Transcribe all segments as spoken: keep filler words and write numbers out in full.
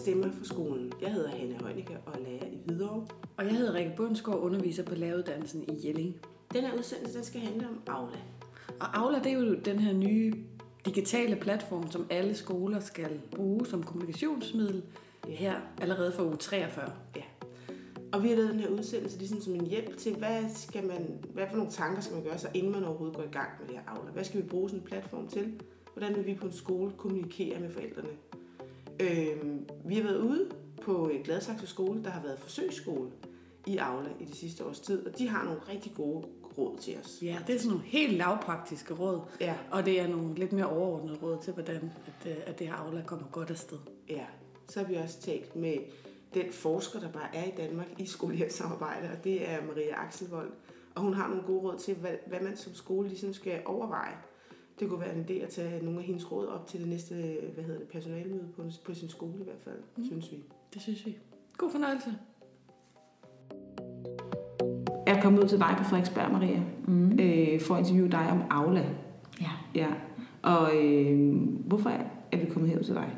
stemmer for skolen. Jeg hedder Henne Heunicke og er lærer i Hvidovre. Og jeg hedder Rikke Bundskov og underviser på læreruddannelsen i Jelling. Den her udsendelse der skal handle om Aula. Og Aula det er jo den her nye digitale platform, som alle skoler skal bruge som kommunikationsmiddel her allerede fra uge treogfyrre. Ja. Og vi har lavet den her udsendelse ligesom som en hjælp til, hvad, skal man, hvad for nogle tanker skal man gøre sig, inden man overhovedet går i gang med det her Aula. Hvad skal vi bruge sådan en platform til? Hvordan vil vi på en skole kommunikere med forældrene? Øhm, vi har været ude på Gladsaxe Skole, der har været forsøgsskole i Aula i det sidste års tid, og de har nogle rigtig gode råd til os. Ja, det er sådan nogle helt lavpraktiske råd, ja. Og det er nogle lidt mere overordnede råd til, hvordan at, at det her Aula kommer godt afsted. Ja, så har vi også talt med den forsker, der bare er i Danmark i skolelærersamarbejde, og det er Maria Akselvoll, og hun har nogle gode råd til, hvad, hvad man som skole ligesom skal overveje. Det kunne være en idé at tage nogle af hendes råd op til det næste, hvad hedder det, personalemøde på, på sin skole i hvert fald, mm. synes vi. Det synes vi. God fornøjelse. Jeg er kommet ud til dig på Frederiksberg, Maria, mm. øh, for at interviewe dig om Aula. Ja. Ja. Og øh, hvorfor er vi kommet herud til dig?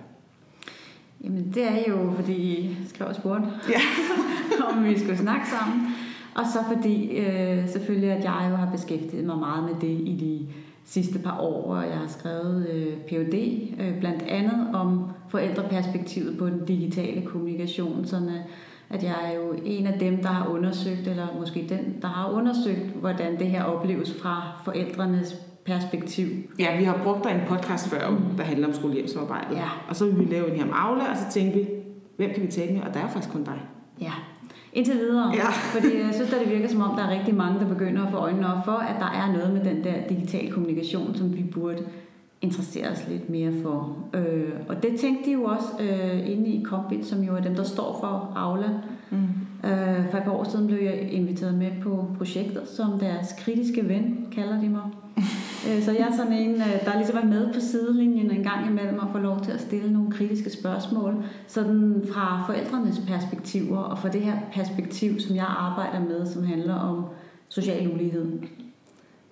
Jamen det er jo, fordi jeg skrev og spurgte, ja. om vi skulle snakke sammen. Og så fordi øh, selvfølgelig, at jeg jo har beskæftiget mig meget med det i de sidste par år, og jeg har skrevet øh, P H D, øh, blandt andet om forældreperspektivet på den digitale kommunikation, sådan at jeg er jo en af dem, der har undersøgt, eller måske den, der har undersøgt, hvordan det her opleves fra forældrenes perspektiv. Ja, vi har brugt der en podcast før, der handler om skolehjemsarbejdet, ja. Og så vil vi lave en her om Aula, og så tænkte vi, hvem kan vi tale med, og der er faktisk kun dig. Ja, indtil videre, ja. Fordi jeg synes, at det virker som om, der er rigtig mange, der begynder at få øjnene op for, at der er noget med den der digitale kommunikation, som vi burde interessere os lidt mere for. Øh, og det tænkte de jo også øh, inde i Cockpit, som jo er dem, der står for Aula. Mm. Øh, for et par år siden blev jeg inviteret med på projektet, som deres kritiske ven, kalder de mig. øh, så jeg er sådan en, der ligesom er med på sidelinjen en gang imellem og får lov til at stille nogle kritiske spørgsmål, sådan fra forældrenes perspektiver og fra det her perspektiv, som jeg arbejder med, som handler om social ulighed.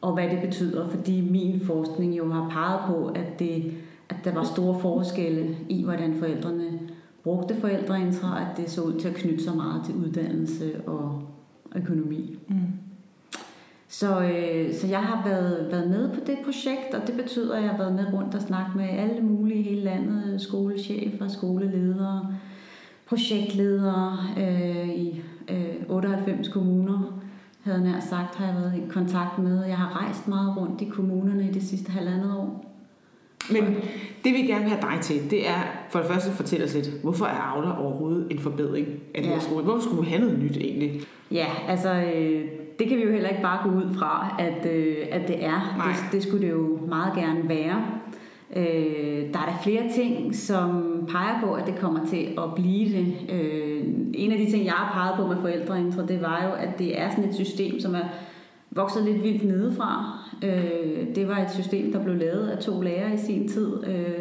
Og hvad det betyder, fordi min forskning jo har peget på, at, det, at der var store forskelle i, hvordan forældrene brugte forældreintra, og at det så ud til at knytte så meget til uddannelse og økonomi. Mm. Så, øh, så jeg har været, været med på det projekt, og det betyder, at jeg har været med rundt og snakket med alle mulige i hele landet, skolechefer, skoleledere, projektledere øh, i øh, otteoghalvfems kommuner. Havde nær sagt, har jeg været i kontakt med. Jeg har rejst meget rundt i kommunerne i det sidste halvandet år. Men det vi gerne vil have dig til, det er for det første at fortælle os lidt, hvorfor er Aula overhovedet en forbedring af ja. Vores skole? Hvorfor skulle vi have noget nyt egentlig? Ja, altså øh, det kan vi jo heller ikke bare gå ud fra, at, øh, at det er. Det, det skulle det jo meget gerne være. Øh, der er der flere ting, som peger på, at det kommer til at blive det. Øh, en af de ting, jeg har peget på med forældreintra, det var jo, at det er sådan et system, som er vokset lidt vildt nedefra. Øh, det var et system, der blev lavet af to lærere i sin tid, øh,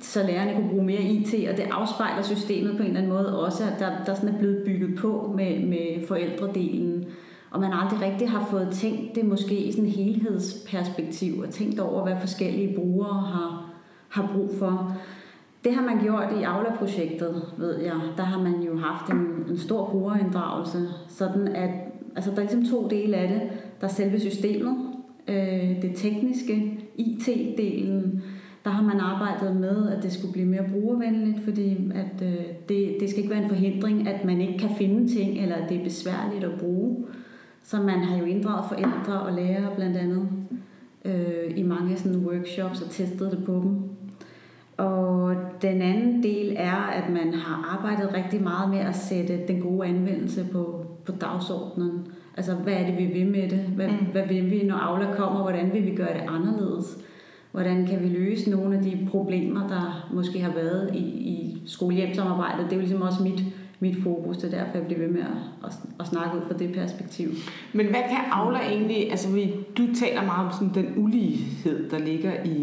så lærerne kunne bruge mere I T, og det afspejler systemet på en eller anden måde også, at der, der sådan er blevet bygget på med, med forældredelen. Og man aldrig rigtig har fået tænkt det måske i sådan et helhedsperspektiv, og tænkt over, hvad forskellige brugere har, har brug for. Det har man gjort i Aula-projektet, ved jeg. Der har man jo haft en, en stor brugerinddragelse, sådan at altså, der er ligesom to dele af det. Der er selve systemet, øh, det tekniske, I T-delen. Der har man arbejdet med, at det skulle blive mere brugervenligt, fordi at, øh, det, det skal ikke være en forhindring, at man ikke kan finde ting, eller at det er besværligt at bruge. Så man har jo inddraget forældre og lærere blandt andet øh, i mange sådan workshops og testet det på dem. Og den anden del er, at man har arbejdet rigtig meget med at sætte den gode anvendelse på, på dagsordenen. Altså, hvad er det, vi vil med det? Hvad, mm. hvad vil vi, når Aula kommer? Hvordan vil vi gøre det anderledes? Hvordan kan vi løse nogle af de problemer, der måske har været i, i skolehjemssamarbejdet? Det er jo ligesom også mit mit fokus. Det er derfor, jeg bliver ved med at, at, at snakke ud fra det perspektiv. Men hvad kan Aula egentlig... Altså, du taler meget om sådan den ulighed, der ligger i,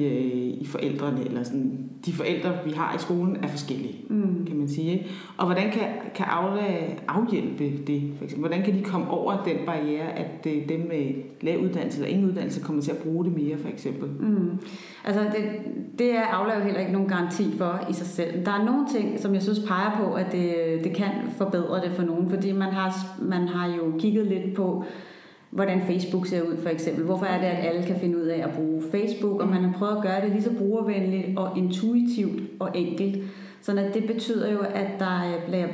i forældrene, eller sådan, de forældre, vi har i skolen, er forskellige, mm. kan man sige. Og hvordan kan, kan Aula afhjælpe det? For eksempel, hvordan kan de komme over den barriere, at dem med lav uddannelse eller ingen uddannelse kommer til at bruge det mere, for eksempel? Mm. Altså, det, det er Aula jo heller ikke nogen garanti for i sig selv. Der er nogle ting, som jeg synes peger på, at det, det kan forbedre det for nogen, fordi man har, man har jo kigget lidt på, hvordan Facebook ser ud, for eksempel. Hvorfor er det, at alle kan finde ud af at bruge Facebook, og man har prøvet at gøre det lige så brugervenligt og intuitivt og enkelt. Sådan at det betyder jo, at der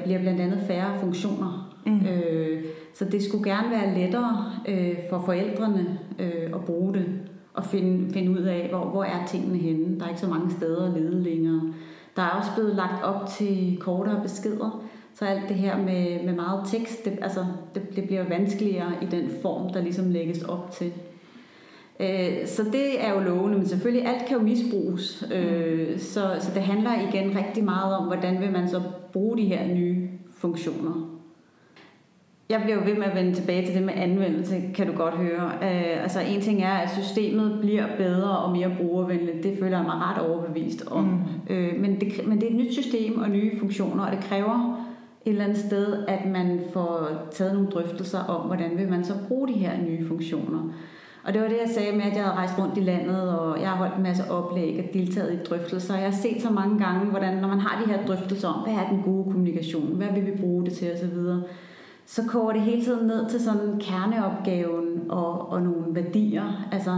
bliver blandt andet færre funktioner. Mm. Øh, så det skulle gerne være lettere øh, for forældrene øh, at bruge det, og finde, finde ud af, hvor, hvor er tingene henne. Der er ikke så mange steder at lede længere. Der er også blevet lagt op til kortere beskeder. Så alt det her med, med meget tekst, det, altså, det, det bliver vanskeligere i den form, der ligesom lægges op til. Øh, så det er jo lovende, men selvfølgelig alt kan jo misbruges. Øh, så, så det handler igen rigtig meget om, hvordan vil man så bruge de her nye funktioner. Jeg bliver jo ved med at vende tilbage til det med anvendelse, kan du godt høre. Øh, altså en ting er, at systemet bliver bedre og mere brugervenligt. Det føler jeg mig ret overbevist om. Mm. Øh, men, det, men det er et nyt system og nye funktioner, og det kræver... et eller andet sted, at man får taget nogle drøftelser om, hvordan vil man så bruge de her nye funktioner. Og det var det, jeg sagde med, at jeg havde rejst rundt i landet, og jeg har holdt en masse oplæg og deltaget i drøftelser. Jeg har set så mange gange, hvordan, når man har de her drøftelser om, hvad er den gode kommunikation, hvad vil vi bruge det til osv., så koger det hele tiden ned til sådan kerneopgaven og, og nogle værdier. Altså,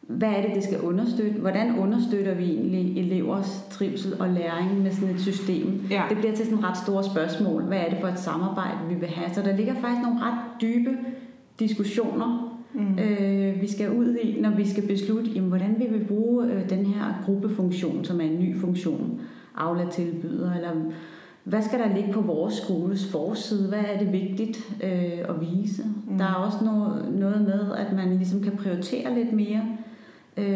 hvad er det, det skal understøtte? Hvordan understøtter vi egentlig elevers trivsel og læring med sådan et system? Ja. Det bliver til sådan ret store spørgsmål. Hvad er det for et samarbejde, vi vil have? Så der ligger faktisk nogle ret dybe diskussioner, mm. øh, vi skal ud i, når vi skal beslutte, jamen, hvordan vi vil bruge øh, den her gruppefunktion, som er en ny funktion, Aula tilbyder, eller hvad skal der ligge på vores skoles forside? Hvad er det vigtigt øh, at vise? Mm. Der er også noget, noget med, at man ligesom kan prioritere lidt mere,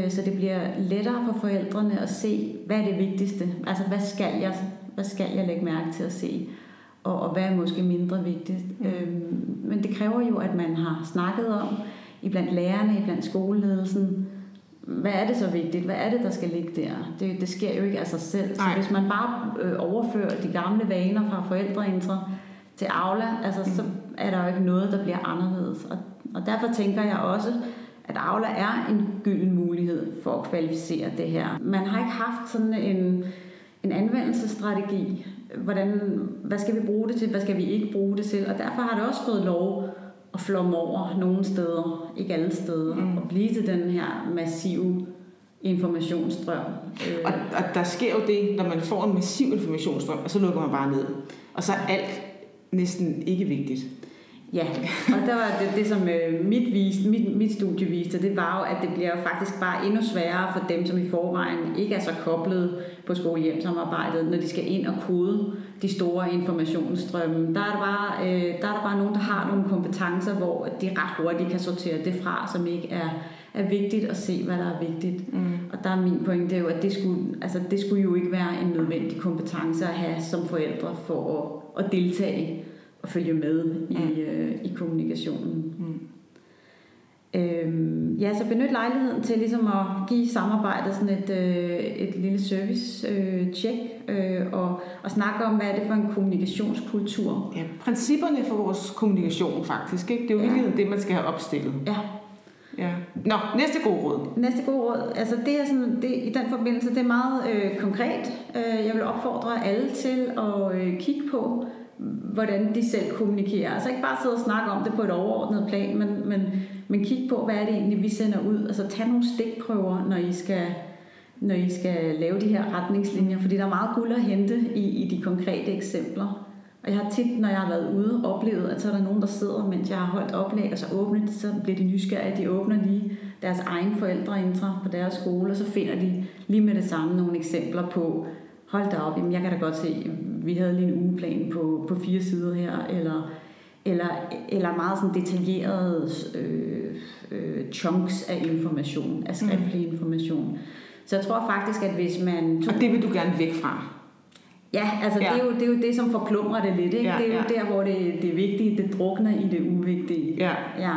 så det bliver lettere for forældrene at se, hvad er det vigtigste. Altså, hvad skal jeg, hvad skal jeg lægge mærke til at se? Og, og hvad er måske mindre vigtigt? Mm. Øhm, men det kræver jo, at man har snakket om, iblandt lærerne, iblandt skoleledelsen, hvad er det så vigtigt? Hvad er det, der skal ligge der? Det, det sker jo ikke af sig selv. Så hvis man bare øh, overfører de gamle vaner fra forældreintra til Aula, altså, mm. så er der jo ikke noget, der bliver anderledes. Og, og derfor tænker jeg også, at Aula er en gylden mulighed for at kvalificere det her. Man har ikke haft sådan en, en anvendelsesstrategi. Hvordan, hvad skal vi bruge det til, hvad skal vi ikke bruge det til? Og derfor har det også fået lov at flomme over nogle steder, ikke alle steder, mm. og blive til den her massive informationsstrøm. Og, og der sker jo det, når man får en massiv informationsstrøm, og så lukker man bare ned. Og så er alt næsten ikke vigtigt. Ja, og der var det, det som øh, mit, viste, mit, mit studie viste, det var jo, at det bliver faktisk bare endnu sværere for dem, som i forvejen ikke er så koblet på skolehjemsamarbejdet, når de skal ind og kode de store informationsstrømme. Der er der bare, øh, der er der bare nogen, der har nogle kompetencer, hvor de ret hurtigt kan sortere det fra, som ikke er, er vigtigt, at se, hvad der er vigtigt. Mm. Og der er min pointe jo, at det skulle, altså, det skulle jo ikke være en nødvendig kompetence at have som forældre for at, at deltage og følge med i, mm. øh, i kommunikationen. Mm. Øhm, ja, så benyt lejligheden til ligesom at give samarbejdet sådan et, øh, et lille service-tjek, øh, øh, og, og snakke om, hvad er det for en kommunikationskultur. Ja, principperne for vores kommunikation faktisk, ikke? Det er jo virkelig ja. det, man skal have opstillet. Ja. Ja. Nå, næste gode råd. Næste gode råd, altså det er sådan, det, i den forbindelse, det er meget øh, konkret. Jeg vil opfordre alle til at øh, kigge på, hvordan de selv kommunikerer. Altså ikke bare sidde og snakke om det på et overordnet plan, men, men, men kig på, hvad er det egentlig, vi sender ud. Altså tag nogle stikprøver, når I skal, når I skal lave de her retningslinjer, fordi der er meget guld at hente i, i de konkrete eksempler. Og jeg har tit, når jeg har været ude, oplevet, at så er der nogen, der sidder, mens jeg har holdt oplæg, og så åbner de, så bliver de nysgerrige. De åbner lige deres egen forældreintra på deres skole, og så finder de lige med det samme nogle eksempler på, hold da op, jamen jeg kan da godt se, vi havde lige en ugeplan på, på fire sider her, eller, eller, eller meget sådan detaljerede øh, øh, chunks af information, af skriftlig information. Så jeg tror faktisk, at hvis man... Tog... Og det vil du gerne væk fra? Ja, altså ja. Det, er jo, det er jo det, som forplumrer det lidt. Ikke? Ja, det er jo ja. Der, hvor det, det vigtige, det drukner i det uvigtige. Ja. Ja.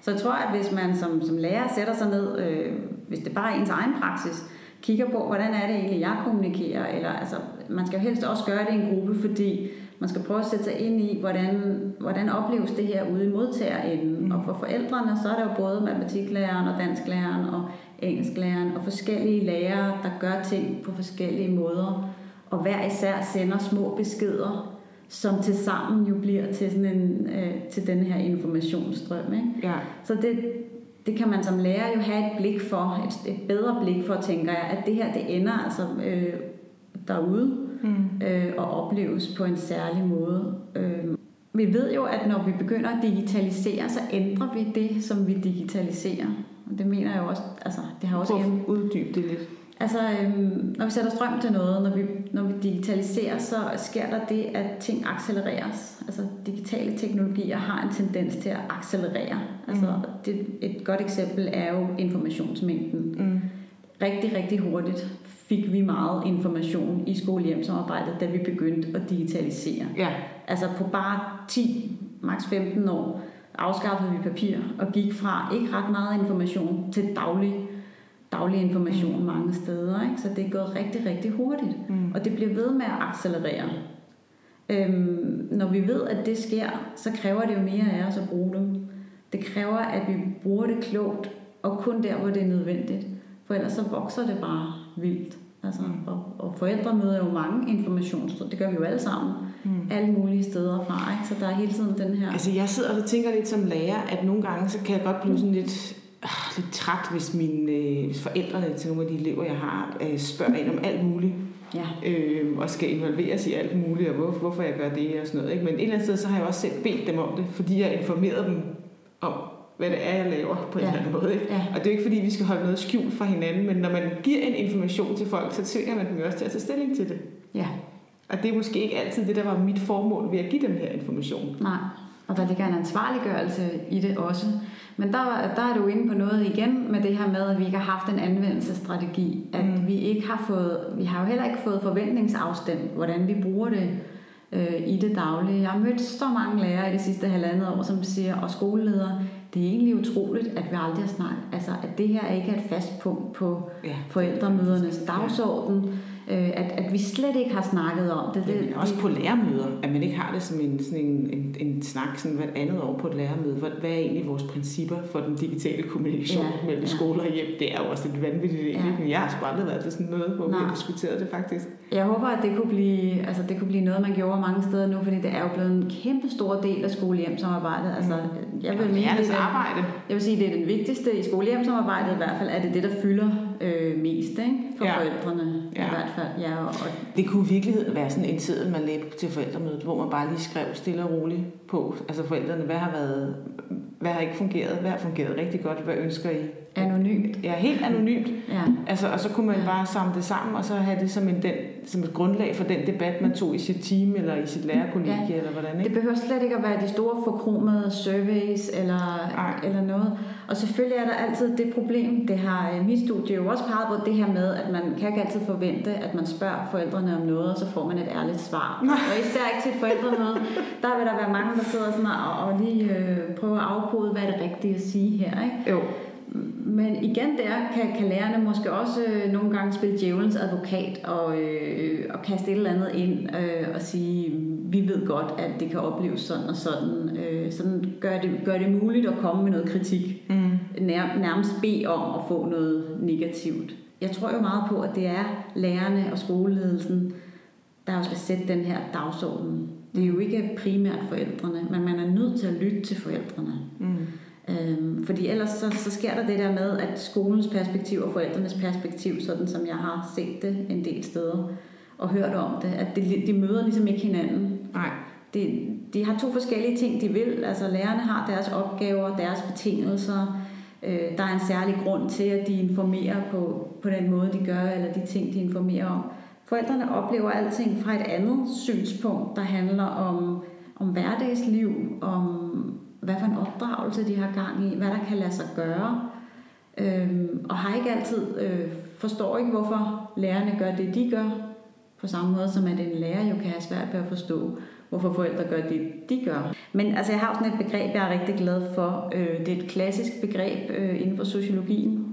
Så jeg tror, at hvis man som, som lærer sætter sig ned, øh, hvis det bare er ens egen praksis, kigger på, hvordan er det egentlig, jeg kommunikerer, eller altså, man skal jo helst også gøre det i en gruppe, fordi man skal prøve at sætte sig ind i, hvordan, hvordan opleves det her ude i modtagerenden. Mm. Og for forældrene, så er der jo både matematiklæreren og dansklæreren og engelsklæreren og forskellige lærere, der gør ting på forskellige måder. Og hver især sender små beskeder, som tilsammen jo bliver til, sådan en, øh, til den her informationsstrøm. Ikke? Ja. Så det, det kan man som lærer jo have et blik for, et, et bedre blik for, tænker jeg, at det her det ender altså øh, derude. Mm. Øh, og opleves på en særlig måde. Øh, vi ved jo, at når vi begynder at digitalisere, så ændrer vi det, som vi digitaliserer. Og det mener jeg jo også, altså det har også... Prøv at uddybe det lidt. Altså, øh, når vi sætter strøm til noget, når vi, når vi digitaliserer, så sker der det, at ting accelereres. Altså, digitale teknologier har en tendens til at accelerere. Altså, mm. det, et godt eksempel er jo informationsmængden. Mm. Rigtig, rigtig hurtigt fik vi meget information i skole-hjem-samarbejdet, da vi begyndte at digitalisere. Ja. Altså på bare ti, maks femten år, afskaffede vi papir og gik fra ikke ret meget information til daglig, daglig information mm. mange steder. Ikke? Så det er gået rigtig, rigtig hurtigt. Mm. Og det bliver ved med at accelerere. Øhm, når vi ved, at det sker, så kræver det jo mere af os at bruge dem. Det kræver, at vi bruger det klogt, og kun der, hvor det er nødvendigt. For ellers så vokser det bare vildt. Altså, og, og forældre møder jo mange informationssteder. Det gør vi jo alle sammen. Mm. Alle mulige steder fra. Ikke? Så der er hele tiden den her... Altså jeg sidder og tænker lidt som lærer, at nogle gange så kan jeg godt blive sådan lidt, øh, lidt træt, hvis mine øh, forældrene til nogle af de elever, jeg har, øh, spørger ind om alt muligt. Ja. Øh, og skal involveres i alt muligt, og hvor, hvorfor jeg gør det og sådan noget. Ikke? Men et eller andet sted, så har jeg også selv bedt dem om det, fordi jeg informerede dem om hvad det er, jeg laver på en ja. eller anden måde. Ikke? Ja. Og det er jo ikke, fordi vi skal holde noget skjult fra hinanden, men når man giver en information til folk, så tvinger man dem også til at tage stilling til det. Ja. Og det er måske ikke altid det, der var mit formål ved at give dem her information. Nej, og der ligger en ansvarliggørelse i det også. Men der, der er du inde på noget igen med det her med, at vi ikke har haft en anvendelsesstrategi. At mm. vi ikke har fået, vi har jo heller ikke fået forventningsafstemt, hvordan vi bruger det øh, i det daglige. Jeg har mødt så mange lærere i det sidste halvandet år, som siger, og skoleledere, det er egentlig utroligt, at vi aldrig har snakket, altså at det her ikke er et fast punkt på ja, forældremødernes dagsorden, ja. at, at vi slet ikke har snakket om det. det ja, men også det, på lærermøder, at man ikke har det som en, sådan en, en, en snak sådan hvert andet år på et lærermøde. Hvad er egentlig vores principper for den digitale kommunikation ja, mellem ja. skole og hjem? Det er jo også lidt vanvittigt egentlig, men ja. jeg har sgu aldrig været til sådan noget, hvor vi har diskuteret det faktisk. Jeg håber, at det kunne blive, altså det kunne blive noget, man gjorde mange steder nu, fordi det er jo blevet en kæmpe stor del af skole-hjem-samarbejdet. Altså, jeg vil mene, det arbejde. Jeg vil sige, det er den vigtigste i skole-hjem-samarbejdet i hvert fald, er det det, der fylder øh, mest, ikke? For ja. forældrene ja. i hvert fald. Ja, og, og... Det kunne i virkeligheden være sådan en tid, man lavede til forældremødet, hvor man bare lige skrev stille og roligt på, altså forældrene, hvad har været, hvad har ikke fungeret, hvad har fungeret rigtig godt, hvad ønsker I? Anonymt. Ja, helt anonymt. Ja. Altså, og så kunne man ja. bare samle det sammen, og så have det som, en den, som et grundlag for den debat, man tog i sit team, eller i sit lærerkollegie, ja. eller hvordan, ikke? Det behøver slet ikke at være de store forkromede surveys, eller, eller noget. Og selvfølgelig er der altid det problem, det har mit studie jo også peget på, det her med, at man kan ikke altid forvente, at man spørger forældrene om noget, og så får man et ærligt svar. Nej. Og især ikke til forældremøde. Der vil der være mange, der sidder sådan og, og lige øh, prøver at afkode, hvad er det rigtige at sige her, ikke? Jo. Men igen der kan, kan lærerne måske også øh, nogle gange spille djævelens advokat og, øh, og kaste et eller andet ind øh, og sige, vi ved godt, at det kan opleves sådan og sådan. Øh, sådan gør det, gør det muligt at komme med noget kritik. Mm. Nær, nærmest bede om at få noget negativt. Jeg tror jo meget på, at det er lærerne og skoleledelsen, der jo skal sætte den her dagsorden. Det er jo ikke primært forældrene, men man er nødt til at lytte til forældrene. Mm. Øhm, fordi ellers så, så sker der det der med, at skolens perspektiv og forældrenes perspektiv, sådan som jeg har set det en del steder og hørt om det, at de, de møder ligesom ikke hinanden. Nej. De, de har to forskellige ting, de vil. Altså lærerne har deres opgaver, deres betingelser. Øh, der er en særlig grund til, at de informerer på, på den måde, de gør, eller de ting, de informerer om. Forældrene oplever alting fra et andet synspunkt, der handler om, om hverdagsliv, om hvad for en opdragelse de har gang i, hvad der kan lade sig gøre, øhm, og har ikke altid, øh, forstår ikke, hvorfor lærerne gør det, de gør, på samme måde som at en lærer jo kan have svært ved at forstå, hvorfor forældre gør det, de gør. Men altså, jeg har sådan et begreb, jeg er rigtig glad for. Det er et klassisk begreb inden for sociologien,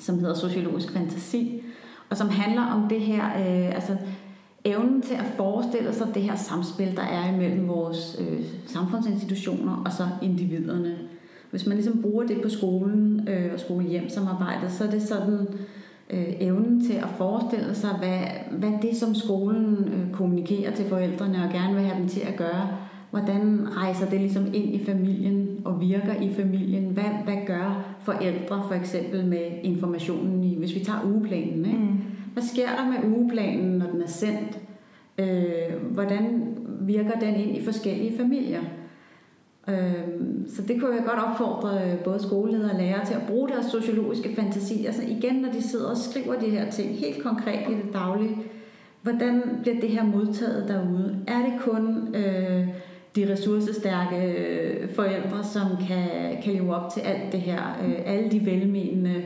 som hedder sociologisk fantasi, og som handler om det her, altså evnen til at forestille sig det her samspil, der er imellem vores samfundsinstitutioner og så individerne. Hvis man ligesom bruger det på skolen øh, og skolehjemsamarbejdet, så er det sådan øh, evnen til at forestille sig, hvad, hvad det som skolen øh, kommunikerer til forældrene og gerne vil have dem til at gøre. Hvordan rejser det ligesom ind i familien og virker i familien? Hvad, hvad gør forældre for eksempel med informationen i, hvis vi tager ugeplanen? Ikke? Mm. Hvad sker der med ugeplanen, når den er sendt? Øh, hvordan virker den ind i forskellige familier? Så det kunne jeg godt opfordre både skoleledere og lærere til at bruge deres sociologiske fantasi. Altså igen, når de sidder og skriver de her ting helt konkret i det daglige, hvordan bliver det her modtaget derude? Er det kun øh, de ressourcestærke forældre, som kan, kan leve op til alt det her? Alle de velmenende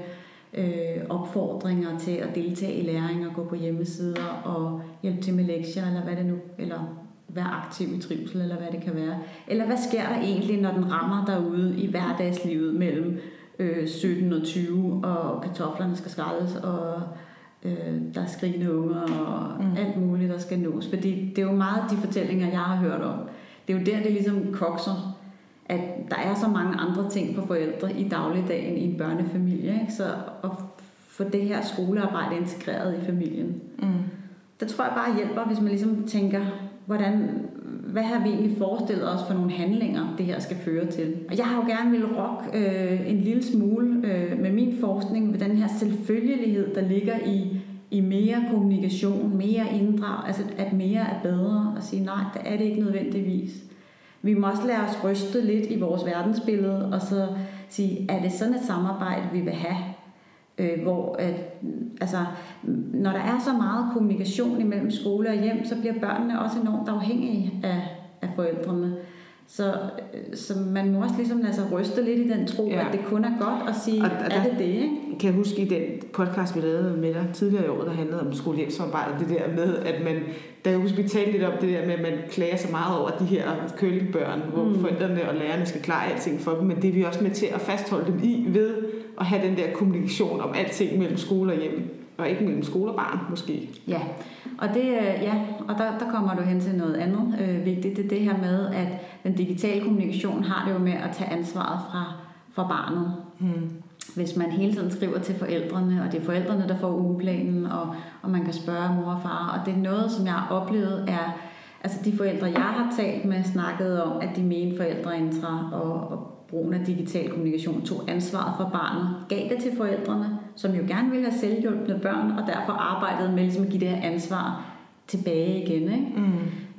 øh, opfordringer til at deltage i læring og gå på hjemmesider og hjælpe til med lektier, eller hvad det nu, eller være aktiv i trivsel, eller hvad det kan være. Eller hvad sker der egentlig, når den rammer derude i hverdagslivet mellem øh, sytten og tyve, og kartoflerne skal skrælles, og øh, der er skrigende unger, og mm. alt muligt, der skal nås. Fordi det er jo meget de fortællinger, jeg har hørt om. Det er jo der, det ligesom kokser, at der er så mange andre ting for forældre i dagligdagen i en børnefamilie. Ikke? Så at få det her skolearbejde integreret i familien. Mm. Det tror jeg bare hjælper, hvis man ligesom tænker, hvordan, hvad har vi egentlig forestillet os for nogle handlinger, det her skal føre til? Og jeg har jo gerne ville rokke øh, en lille smule øh, med min forskning ved den her selvfølgelighed, der ligger i, i mere kommunikation, mere inddrag, altså at mere er bedre, og sige nej, det er det ikke nødvendigvis. Vi må også lade os ryste lidt i vores verdensbillede, og så sige, er det sådan et samarbejde, vi vil have? Øh, hvor at, altså, når der er så meget kommunikation imellem skole og hjem, så bliver børnene også enormt afhængige af, af forældrene. Så, så man må også ligesom lade sig ryste lidt i den tro, ja. At det kun er godt at sige, og, og er det det, ikke? Kan jeg huske i den podcast, vi lavede med dig tidligere i år, der handlede om skolehjemsarbejde, det der med, at man, der jeg husker, vi talte lidt om det der med, at man klager så meget over de her kølingbørn, hvor mm. forældrene og lærerne skal klare alting for dem, men det er vi også med til at fastholde dem i ved at have den der kommunikation om alting mellem skole og hjem. Og ikke mellem skole og barn, måske. Ja, og, det, ja, og der, der kommer du hen til noget andet øh, vigtigt. Det er det her med, at den digitale kommunikation har det jo med at tage ansvaret fra, fra barnet. Hmm. Hvis man hele tiden skriver til forældrene, og det er forældrene, der får ugeplanen, og, og man kan spørge mor og far. Og det er noget, som jeg har oplevet, er, altså de forældre, jeg har talt med, snakkede om, at de mente forældre Intra og, og brugen af digital kommunikation tog ansvaret fra barnet, gav det til forældrene, som jo gerne ville have selvhjulpne børn, og derfor arbejdede med ligesom at give det her ansvar tilbage igen. Ikke?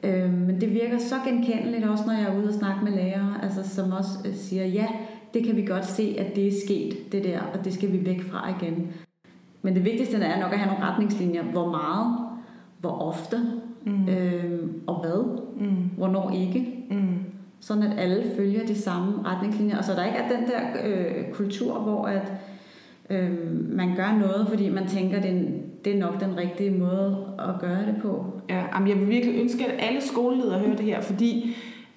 Mm. Øh, men det virker så genkendeligt også, når jeg er ude og snakke med lærere, altså, som også siger, ja, det kan vi godt se, at det er sket, det der, og det skal vi væk fra igen. Men det vigtigste er nok at have nogle retningslinjer, hvor meget, hvor ofte, mm. øh, og hvad, mm. hvornår ikke. Mm. Sådan at alle følger de samme retningslinjer, og så der ikke er den der øh, kultur, hvor at Øhm, man gør noget, fordi man tænker, at det, det er nok den rigtige måde at gøre det på. Ja, jamen jeg vil virkelig ønske, at alle skoleledere hører det her, fordi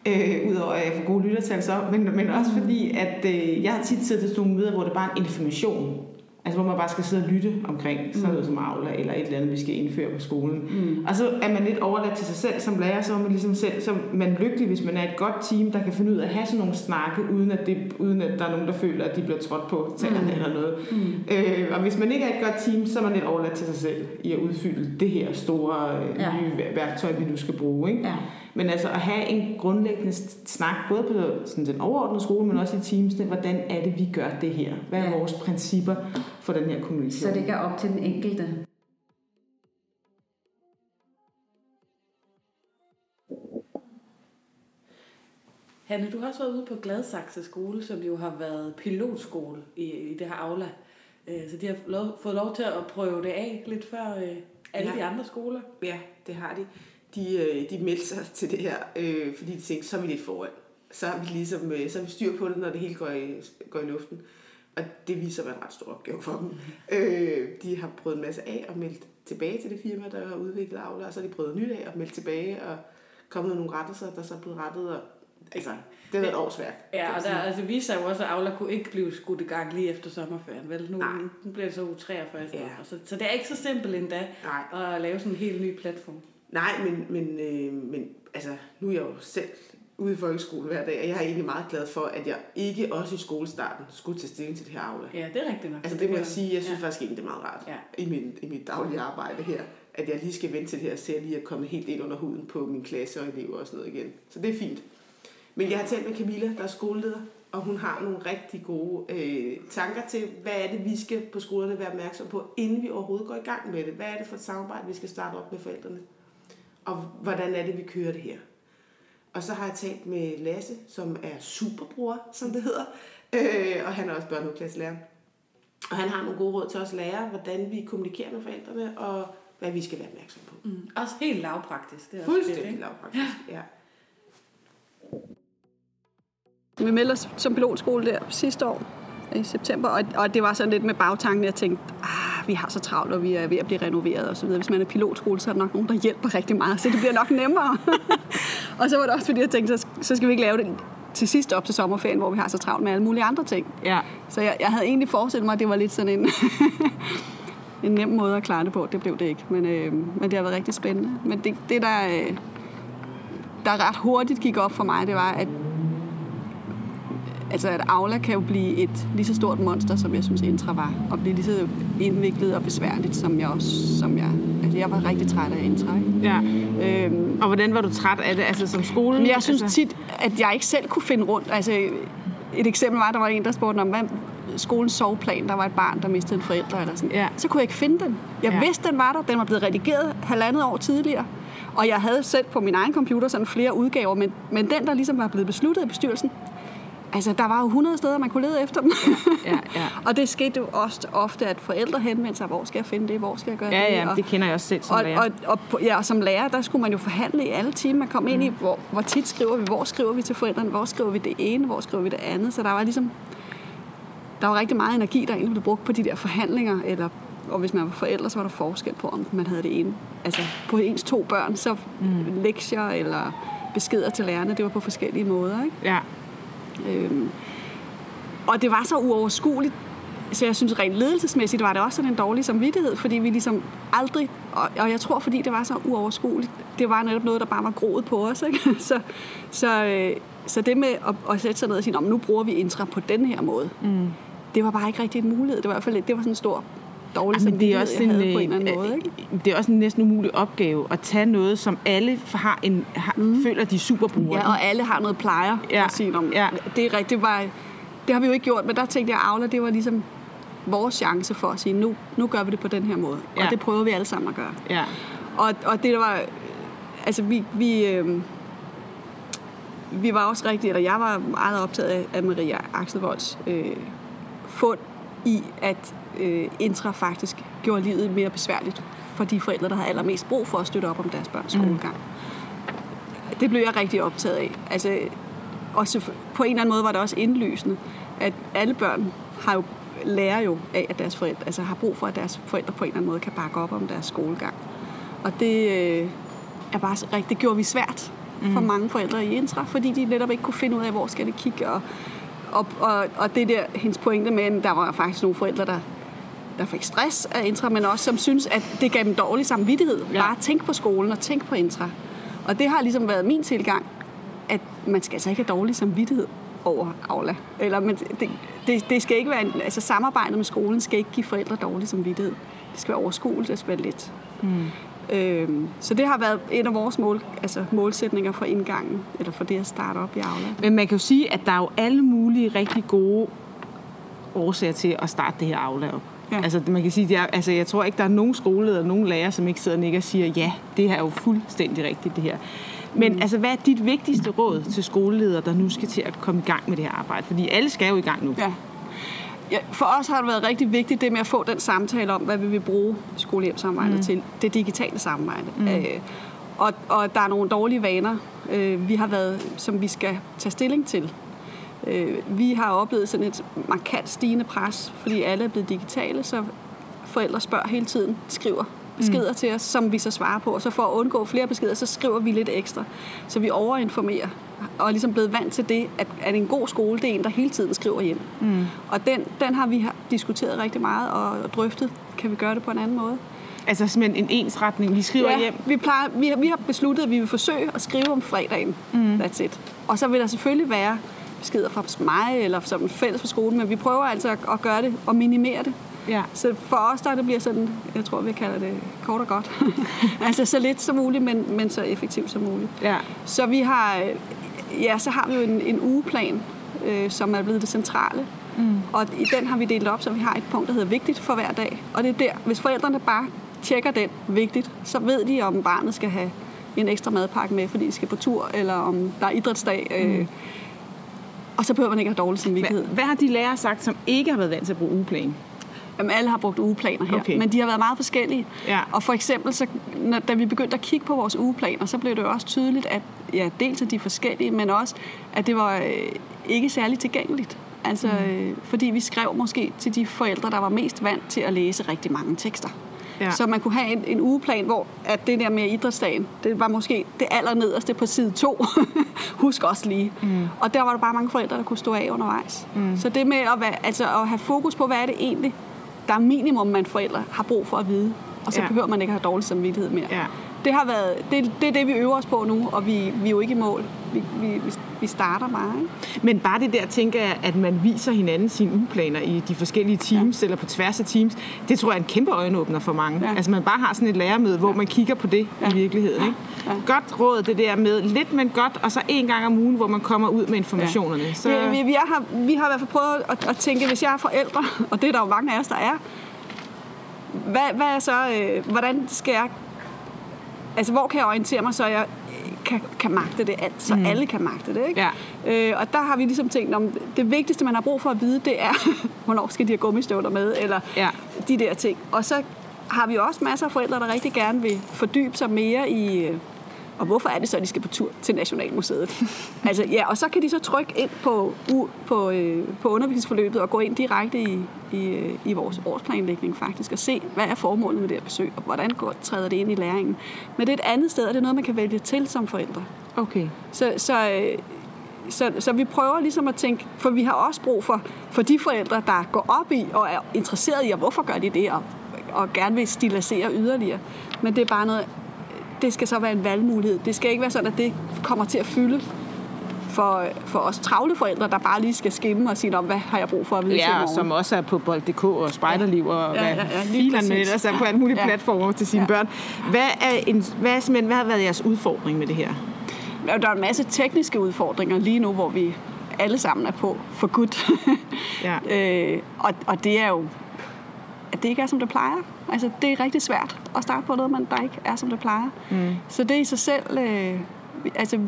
øh, udover at jeg får gode lyttertal så, men, men også fordi, at øh, jeg har tit siddet til sådan nogle møder, hvor det bare er en information. Altså hvor man bare skal sidde og lytte omkring sådan noget mm. som Aula eller et eller andet, vi skal indføre på skolen. Mm. Og så er man lidt overladt til sig selv som lærer, så er man ligesom selv, så man er lykkelig, hvis man er et godt team, der kan finde ud af at have sådan nogle snakke, uden at, det, uden at der er nogen, der føler, at de bliver trådt på tallerne mm. eller noget. Mm. Øh, og hvis man ikke er et godt team, så er man lidt overladt til sig selv i at udfylde det her store øh, ja. nye værktøj, vi nu skal bruge. Ikke? Ja. Men altså at have en grundlæggende snak, både på sådan den overordnede skole, men også i teamsene, hvordan er det, vi gør det her? Hvad er ja. vores principper for den her kommunikation? Så det ikke er op til den enkelte. Henne, du har også været ude på Gladsaxe Skole, som jo har været pilotskole i, i det her Aula. Så de har lov, fået lov til at prøve det af lidt før alle ja. de andre skoler. Ja, det har de. De, de meldte sig til det her, øh, fordi de tænkte, så er vi lidt foran. Så har vi ligesom, øh, så har vi styr på det, når det hele går i, går i luften. Og det viser sig at være en ret stor opgave for dem. Øh, de har prøvet en masse af og meldt tilbage til det firma, der har udviklet Aula, og så har de prøvet nyt af og meldt tilbage og kommet med nogle rettelser, der så er blevet rettet. Og, altså, det er et årsværk. Ja, og der altså, viser jo også, at Aula kunne ikke blive skudt i gang lige efter sommerferien. Vel? Nu, nu bliver det så uge treogfyrre. Ja. Så, så det er ikke så simpelt endda. Nej. At lave sådan en helt ny platform. Nej, men, men, øh, men altså, nu er jeg jo selv ude i folkeskole hver dag, og jeg er egentlig meget glad for, at jeg ikke også i skolestarten skulle tage stilling til det her Aula. Ja, det er rigtigt nok. Altså det må jeg sige, jeg synes ja. faktisk egentlig, det er meget rart ja. i, min, i mit daglige arbejde her, at jeg lige skal vente til det her, og se lige at komme helt ind under huden på min klasse og elever og sådan noget igen. Så det er fint. Men jeg har talt med Camilla, der er skoleleder, og hun har nogle rigtig gode øh, tanker til, hvad er det, vi skal på skolerne være opmærksom på, inden vi overhovedet går i gang med det. Hvad er det for et samarbejde, vi skal starte op med forældrene? Og hvordan er det, vi kører det her? Og så har jeg talt med Lasse, som er superbror, som det hedder. Øh, og han er også børne- og klasselærer. Og han har nogle gode råd til os lærere, hvordan vi kommunikerer med forældrene, og hvad vi skal være opmærksom på. Mm. Også helt lavpraktisk. Det er fuldstændig det, lavpraktisk, ja. Vi meldte os som pilotskole der sidste år i september, og, og det var sådan lidt med bagtanken, jeg tænkte, ah, vi har så travlt, og vi er ved at blive renoveret og så videre. Hvis man er pilotskole, så er der nok nogen, der hjælper rigtig meget, så det bliver nok nemmere. Og så var det også fordi, jeg tænkte, så, så skal vi ikke lave det til sidst op til sommerferien, hvor vi har så travlt med alle mulige andre ting. Ja. Så jeg, jeg havde egentlig forestillet mig, at det var lidt sådan en, en nem måde at klare det på. Det blev det ikke, men, øh, men det har været rigtig spændende. Men det, det der, øh, der ret hurtigt gik op for mig, det var, at altså at Aula kan jo blive et lige så stort monster, som jeg synes Intra var, og blive lige så indviklet og besværligt, som jeg også, som jeg, altså jeg var rigtig træt af Intra. Ikke? Ja. Øhm, og hvordan var du træt af det, altså som skole? Jeg synes altså tit, at jeg ikke selv kunne finde rundt. Altså et eksempel var, at der var en, der spurgte om, hvad skolens soveplan, der var et barn, der mistede en forælder eller sådan. Ja. Så kunne jeg ikke finde den. Jeg ja. vidste, den var der. Den var blevet redigeret halvandet år tidligere. Og jeg havde selv på min egen computer sådan flere udgaver, men, men den, der ligesom var blevet besluttet af bestyrelsen, altså, der var jo hundrede steder, man kunne lede efter dem. Ja, ja, ja. Og det skete jo også ofte, at forældre henvendte sig, hvor skal jeg finde det, hvor skal jeg gøre ja, det? Ja, ja, det kender jeg også selv som og, lærer. Og, og, og, ja, og som lærer, der skulle man jo forhandle i alle timer. Man kom mm. ind i, hvor, hvor tit skriver vi, hvor skriver vi til forældrene, hvor skriver vi det ene, hvor skriver vi det andet. Så der var ligesom, der var rigtig meget energi, der egentlig blev brugt på de der forhandlinger. Eller, og hvis man var forældre, så var der forskel på, om man havde det ene. Altså, på ens to børn, så mm. lektier eller beskeder til lærerne, det var på forskellige måder, ikke? Ja. Øhm, og det var så uoverskueligt, så jeg synes rent ledelsesmæssigt var det også sådan en dårlig samvittighed, fordi vi ligesom aldrig, og, og jeg tror fordi det var så uoverskueligt, det var netop noget, der bare var groet på os, ikke? Så, så, øh, så det med at, at sætte sig ned og sige, nu bruger vi Intra på den her måde, mm. det var bare ikke rigtig en mulighed. Det var i hvert fald det var sådan en stor dårlig samvittighed, altså, jeg havde en, på en eller anden øh, måde, ikke? Det er også en næsten umulig opgave at tage noget, som alle har en, har, mm. føler, de er superbrugere. Ja, og alle har noget plejer ja. at sige om. Ja. Det, er, det, var, det har vi jo ikke gjort, men der tænkte jeg, Aula, det var ligesom vores chance for at sige, nu, nu gør vi det på den her måde. Ja. Og det prøver vi alle sammen at gøre. Ja. Og, og det der var, altså vi... vi øh, vi var også rigtig, eller jeg var meget optaget af Maria Akselvolls øh, fund i, at Intra faktisk gjorde livet mere besværligt for de forældre, der havde allermest brug for at støtte op om deres børns skolegang. Mm. Det blev jeg rigtig optaget af. Altså, og på en eller anden måde var det også indlysende, at alle børn har jo, lærer jo af, at deres forældre, altså har brug for, at deres forældre på en eller anden måde kan bakke op om deres skolegang. Og det øh, er bare rigtigt. Det gjorde vi svært for mm. mange forældre i Intra, fordi de netop ikke kunne finde ud af, hvor skal det kigge. Og, og, og, og det der, hendes pointe med, at der var faktisk nogle forældre, der der fik stress af Intra, men også som synes, at det gav dem dårlig samvittighed. Ja. Bare tænk på skolen og tænk på Intra. Og det har ligesom været min tilgang, at man skal altså ikke have dårlig samvittighed over Aula. Eller, men det, det, det skal ikke være en, altså samarbejdet med skolen skal ikke give forældre dårlig samvittighed. Det skal være overskueligt, det skal være let. Mm. Øhm, så det har været en af vores mål, altså målsætninger for indgangen, eller for det at starte op i Aula. Men man kan jo sige, at der er jo alle mulige rigtig gode årsager til at starte det her Aula op. Ja. Altså, man kan sige, jeg, altså, jeg tror ikke, der er nogen skoleleder eller nogen lærer, som ikke sidder og nikker og siger, ja, det her er jo fuldstændig rigtigt, det her. Men mm. altså, hvad er dit vigtigste råd til skoleledere, der nu skal til at komme i gang med det her arbejde? Fordi alle skal jo i gang nu. Ja. Ja, for os har det været rigtig vigtigt, det med at få den samtale om, hvad vi vil bruge skolehjemsamarbejdet mm. til. Det digitale samarbejde. Mm. Øh, og, og der er nogle dårlige vaner, øh, vi har været, som vi skal tage stilling til. Vi har oplevet sådan et markant stigende pres, fordi alle er blevet digitale, så forældre spørger hele tiden, skriver, beskeder mm. til os, som vi så svarer på. Og så for at undgå flere beskeder, så skriver vi lidt ekstra. Så vi overinformerer. Og er ligesom blevet vant til det, at, at en god skole, det er en, der hele tiden skriver hjem. Mm. Og den, den har vi diskuteret rigtig meget og drøftet. Kan vi gøre det på en anden måde? Altså simpelthen en ensretning. Vi skriver ja, hjem. Vi, plejer, vi, har, vi har besluttet, at vi vil forsøge at skrive om fredagen. Mm. That's it. Og så vil der selvfølgelig være beskeder fra mig eller som en fælles på skolen, men vi prøver altså at, at gøre det og minimere det. Ja. Så for os der, det bliver sådan, jeg tror vi kalder det kort og godt. Altså så lidt som muligt, men, men så effektivt som muligt. Ja. Så vi har, ja, så har vi jo en, en ugeplan, øh, som er blevet det centrale. Mm. Og i den har vi delt op, så vi har et punkt, der hedder vigtigt for hver dag. Og det er der, hvis forældrene bare tjekker den vigtigt, så ved de, om barnet skal have en ekstra madpakke med, fordi de skal på tur, eller om der er idrætsdag. Øh, mm. Og så behøver man ikke have dårlig samvittighed. Hvad, hvad har de lærere sagt, som ikke har været vant til at bruge ugeplan? Jamen, alle har brugt ugeplaner her, okay. Men de har været meget forskellige. Ja. Og for eksempel, så, når, da vi begyndte at kigge på vores ugeplaner, så blev det jo også tydeligt, at ja, dels er de forskellige, men også, at det var øh, ikke særlig tilgængeligt. Altså, mm. øh, fordi vi skrev måske til de forældre, der var mest vant til at læse rigtig mange tekster. Ja. Så man kunne have en, en ugeplan, hvor at det der med idrætsdagen, det var måske det allernederste på side to. Husk også lige. Mm. Og der var der bare mange forældre, der kunne stå af undervejs. Mm. Så det med at, være, altså at have fokus på, hvad er det egentlig, der er minimum, man forældre har brug for at vide. Og så ja. behøver man ikke have dårlig samvittighed mere. Ja. Det, har været, det, det er det, vi øver os på nu, og vi, vi er jo ikke i mål. Vi, vi, vi starter bare. Ikke? Men bare det der, tænker jeg, at man viser hinanden sine ugeplaner i de forskellige teams, ja. eller på tværs af teams, det tror jeg er en kæmpe øjenåbner for mange. Ja. Altså man bare har sådan et lærermøde, hvor ja. man kigger på det ja. i virkeligheden. Ikke? Ja. Ja. Godt råd det der med lidt, men godt, og så en gang om ugen, hvor man kommer ud med informationerne. Ja. Så... Vi, vi, vi, har, vi har i hvert fald prøvet at, at tænke, hvis jeg er forældre, og det er der jo mange af os, der er, hvad, hvad er så, øh, hvordan skal jeg, altså hvor kan jeg orientere mig, så jeg kan, kan magte det alt, så mm. alle kan magte det, ikke? Ja. Øh, og der har vi ligesom tænkt, om det vigtigste, man har brug for at vide, det er, hvornår skal de have gummistøvler med, eller ja. de der ting. Og så har vi også masser af forældre, der rigtig gerne vil fordybe sig mere i, og hvorfor er det så, at de skal på tur til Nationalmuseet? Altså, ja, og så kan de så trykke ind på, u, på, øh, på undervisningsforløbet og gå ind direkte i, i, i vores årsplanlægning faktisk og se, hvad er formålet med det her besøg, og hvordan går, træder det ind i læringen. Men det er et andet sted, og det er noget, man kan vælge til som forældre. Okay. Så, så, øh, så, så vi prøver ligesom at tænke, for vi har også brug for, for de forældre, der går op i og er interesseret i, og hvorfor gør de det, og, og gerne vil stilisere yderligere. Men det er bare noget... Det skal så være en valgmulighed. Det skal ikke være sådan, at det kommer til at fylde for, for os travle forældre, der bare lige skal skimme og sige, hvad har jeg brug for at vide ja, til morgen? Ja, som også er på bold punktum d k og Spejderliv og ja, ja, ja, ja, filerne med ellers er på alle mulige ja. platformer til sine ja. børn. Hvad, er en, hvad, hvad har været jeres udfordring med det her? Der er en masse tekniske udfordringer lige nu, hvor vi alle sammen er på for godt. Ja. øh, og, og det er jo... at det ikke er, som det plejer. Altså, det er rigtig svært at starte på noget, men der ikke er, som det plejer. Mm. Så det i sig selv... Øh, altså,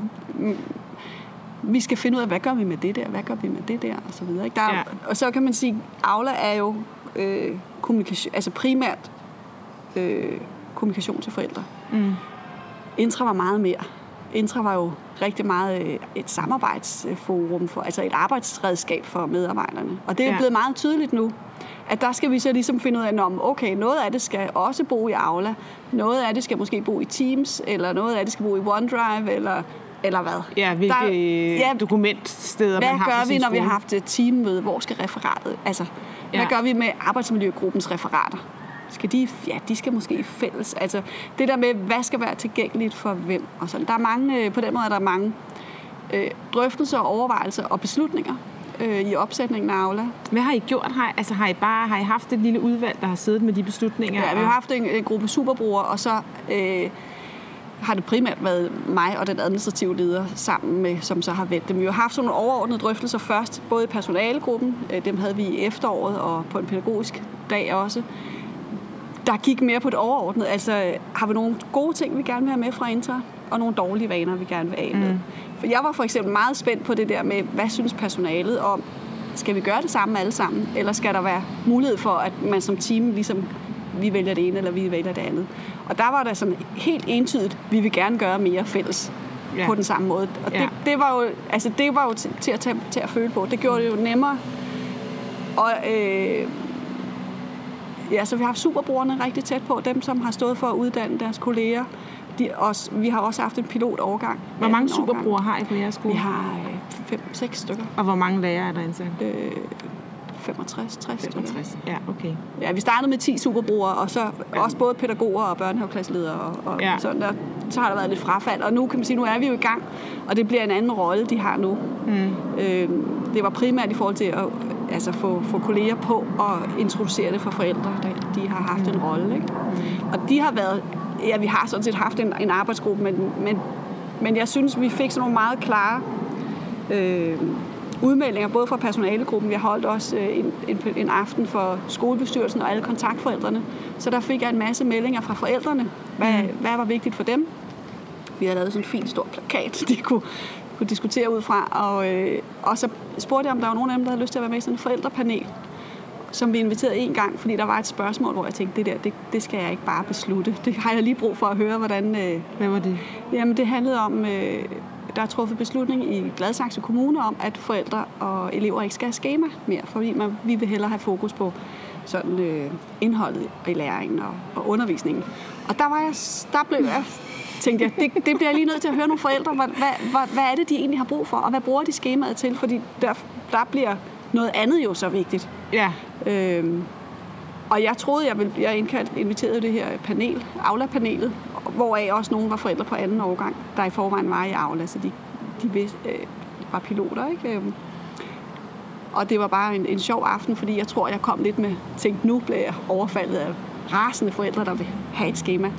vi skal finde ud af, hvad gør vi med det der? Hvad gør vi med det der? Og så videre. Ikke? Der er, ja. Og så kan man sige, Aula er jo øh, kommunikation, altså primært øh, kommunikation til forældre. Mm. Intra var meget mere. Intra var jo rigtig meget et samarbejdsforum, for, altså et arbejdsredskab for medarbejderne. Og det er ja. blevet meget tydeligt nu, at der skal vi så ligesom finde ud af, om okay, noget af det skal også bo i Aula, noget af det skal måske bo i Teams, eller noget af det skal bo i OneDrive, eller, eller hvad. Ja, hvilke der, ja, dokumentsteder man har. Hvad gør vi, når vi har haft et teammøde? Hvor skal referatet? Altså, ja. hvad gør vi med arbejdsmiljøgruppens referater? Skal de, ja, de skal måske fælles. Altså, det der med, hvad skal være tilgængeligt for hvem? Og sådan. Der er mange, på den måde er der mange øh, drøftelser, overvejelser og beslutninger øh, i opsætningen af Aula. Hvad har I gjort? Har, altså, har I bare har I haft et lille udvalg, der har siddet med de beslutninger? Ja, vi har haft en, en gruppe superbrugere, og så øh, har det primært været mig og den administrative leder sammen med, som så har vendt dem. Vi har haft sådan nogle overordnede drøftelser først, både i personalegruppen, øh, dem havde vi i efteråret og på en pædagogisk dag også. Der gik mere på det overordnede. Altså, har vi nogle gode ting, vi gerne vil have med fra Intra, og nogle dårlige vaner, vi gerne vil af med. Mm. For jeg var for eksempel meget spændt på det der med, hvad synes personalet om, skal vi gøre det samme alle sammen, eller skal der være mulighed for, at man som team ligesom, vi vælger det ene, eller vi vælger det andet. Og der var der sådan helt entydigt, vi vil gerne gøre mere fælles yeah. på den samme måde. Og yeah. det, det var jo, altså, det var jo til, til, at, til at føle på. Det gjorde det jo nemmere. Og... Øh, Ja, så vi har haft superbrugerne rigtig tæt på, dem som har stået for at uddanne deres kolleger. De også, vi har også haft en pilotovergang. Hvor mange superbrugere har I på jeres skole? Vi har øh, fem seks stykker. Og hvor mange lærere er der indsat? Øh, femogtres tres femogtres, ja, okay. Ja, vi startede med ti superbrugere, og så ja. også både pædagoger og børnehaveklasseledere og, og ja. sådan der. Så har der været lidt frafald, og nu kan man sige, nu er vi jo i gang, og det bliver en anden rolle, de har nu. Mm. Øh, det var primært i forhold til at altså få, få kolleger på og introducere det for forældre, der de har haft mm. en rolle, ikke? Mm. Og de har været, ja, vi har sådan set haft en, en arbejdsgruppe, men, men, men jeg synes, vi fik sådan nogle meget klare øh, udmeldinger, både fra personalegruppen. Jeg holdt også øh, en, en, en aften for skolebestyrelsen og alle kontaktforældrene, så der fik jeg en masse meldinger fra forældrene. Hvad, mm. hvad var vigtigt for dem? Vi havde lavet sådan en fin stor plakat, de kunne, kunne diskutere ud fra, og, øh, og så spurgte jeg, om der var nogen af dem, der havde lyst til at være med i sådan et forældrepanel, som vi inviterede en gang, fordi der var et spørgsmål, hvor jeg tænkte, det der, det, det skal jeg ikke bare beslutte. Det har jeg lige brug for at høre, hvordan... Øh... Hvad var det? Jamen, det handlede om, øh, der er truffet beslutning i Gladsaxe Kommune om, at forældre og elever ikke skal have skema mere, fordi man, vi vil hellere have fokus på sådan øh, indholdet i læringen og, og undervisningen. Og der var jeg... Der blev jeg... tænkte jeg, det, det bliver jeg lige nødt til at høre nogle forældre, hvad, hvad, hvad er det, de egentlig har brug for, og hvad bruger de skemaet til, fordi der, der bliver noget andet jo så vigtigt. Ja. Øhm, og jeg troede, jeg ville, jeg indkaldt, inviterede det her panel, Aula-panelet, hvoraf også nogen var forældre på anden årgang, der i forvejen var i Aula, så de, de vidste, øh, var piloter, ikke? Og det var bare en, en sjov aften, fordi jeg tror, jeg kom lidt med, tænkte, nu bliver jeg overfaldet af rasende forældre, der vil have et skema.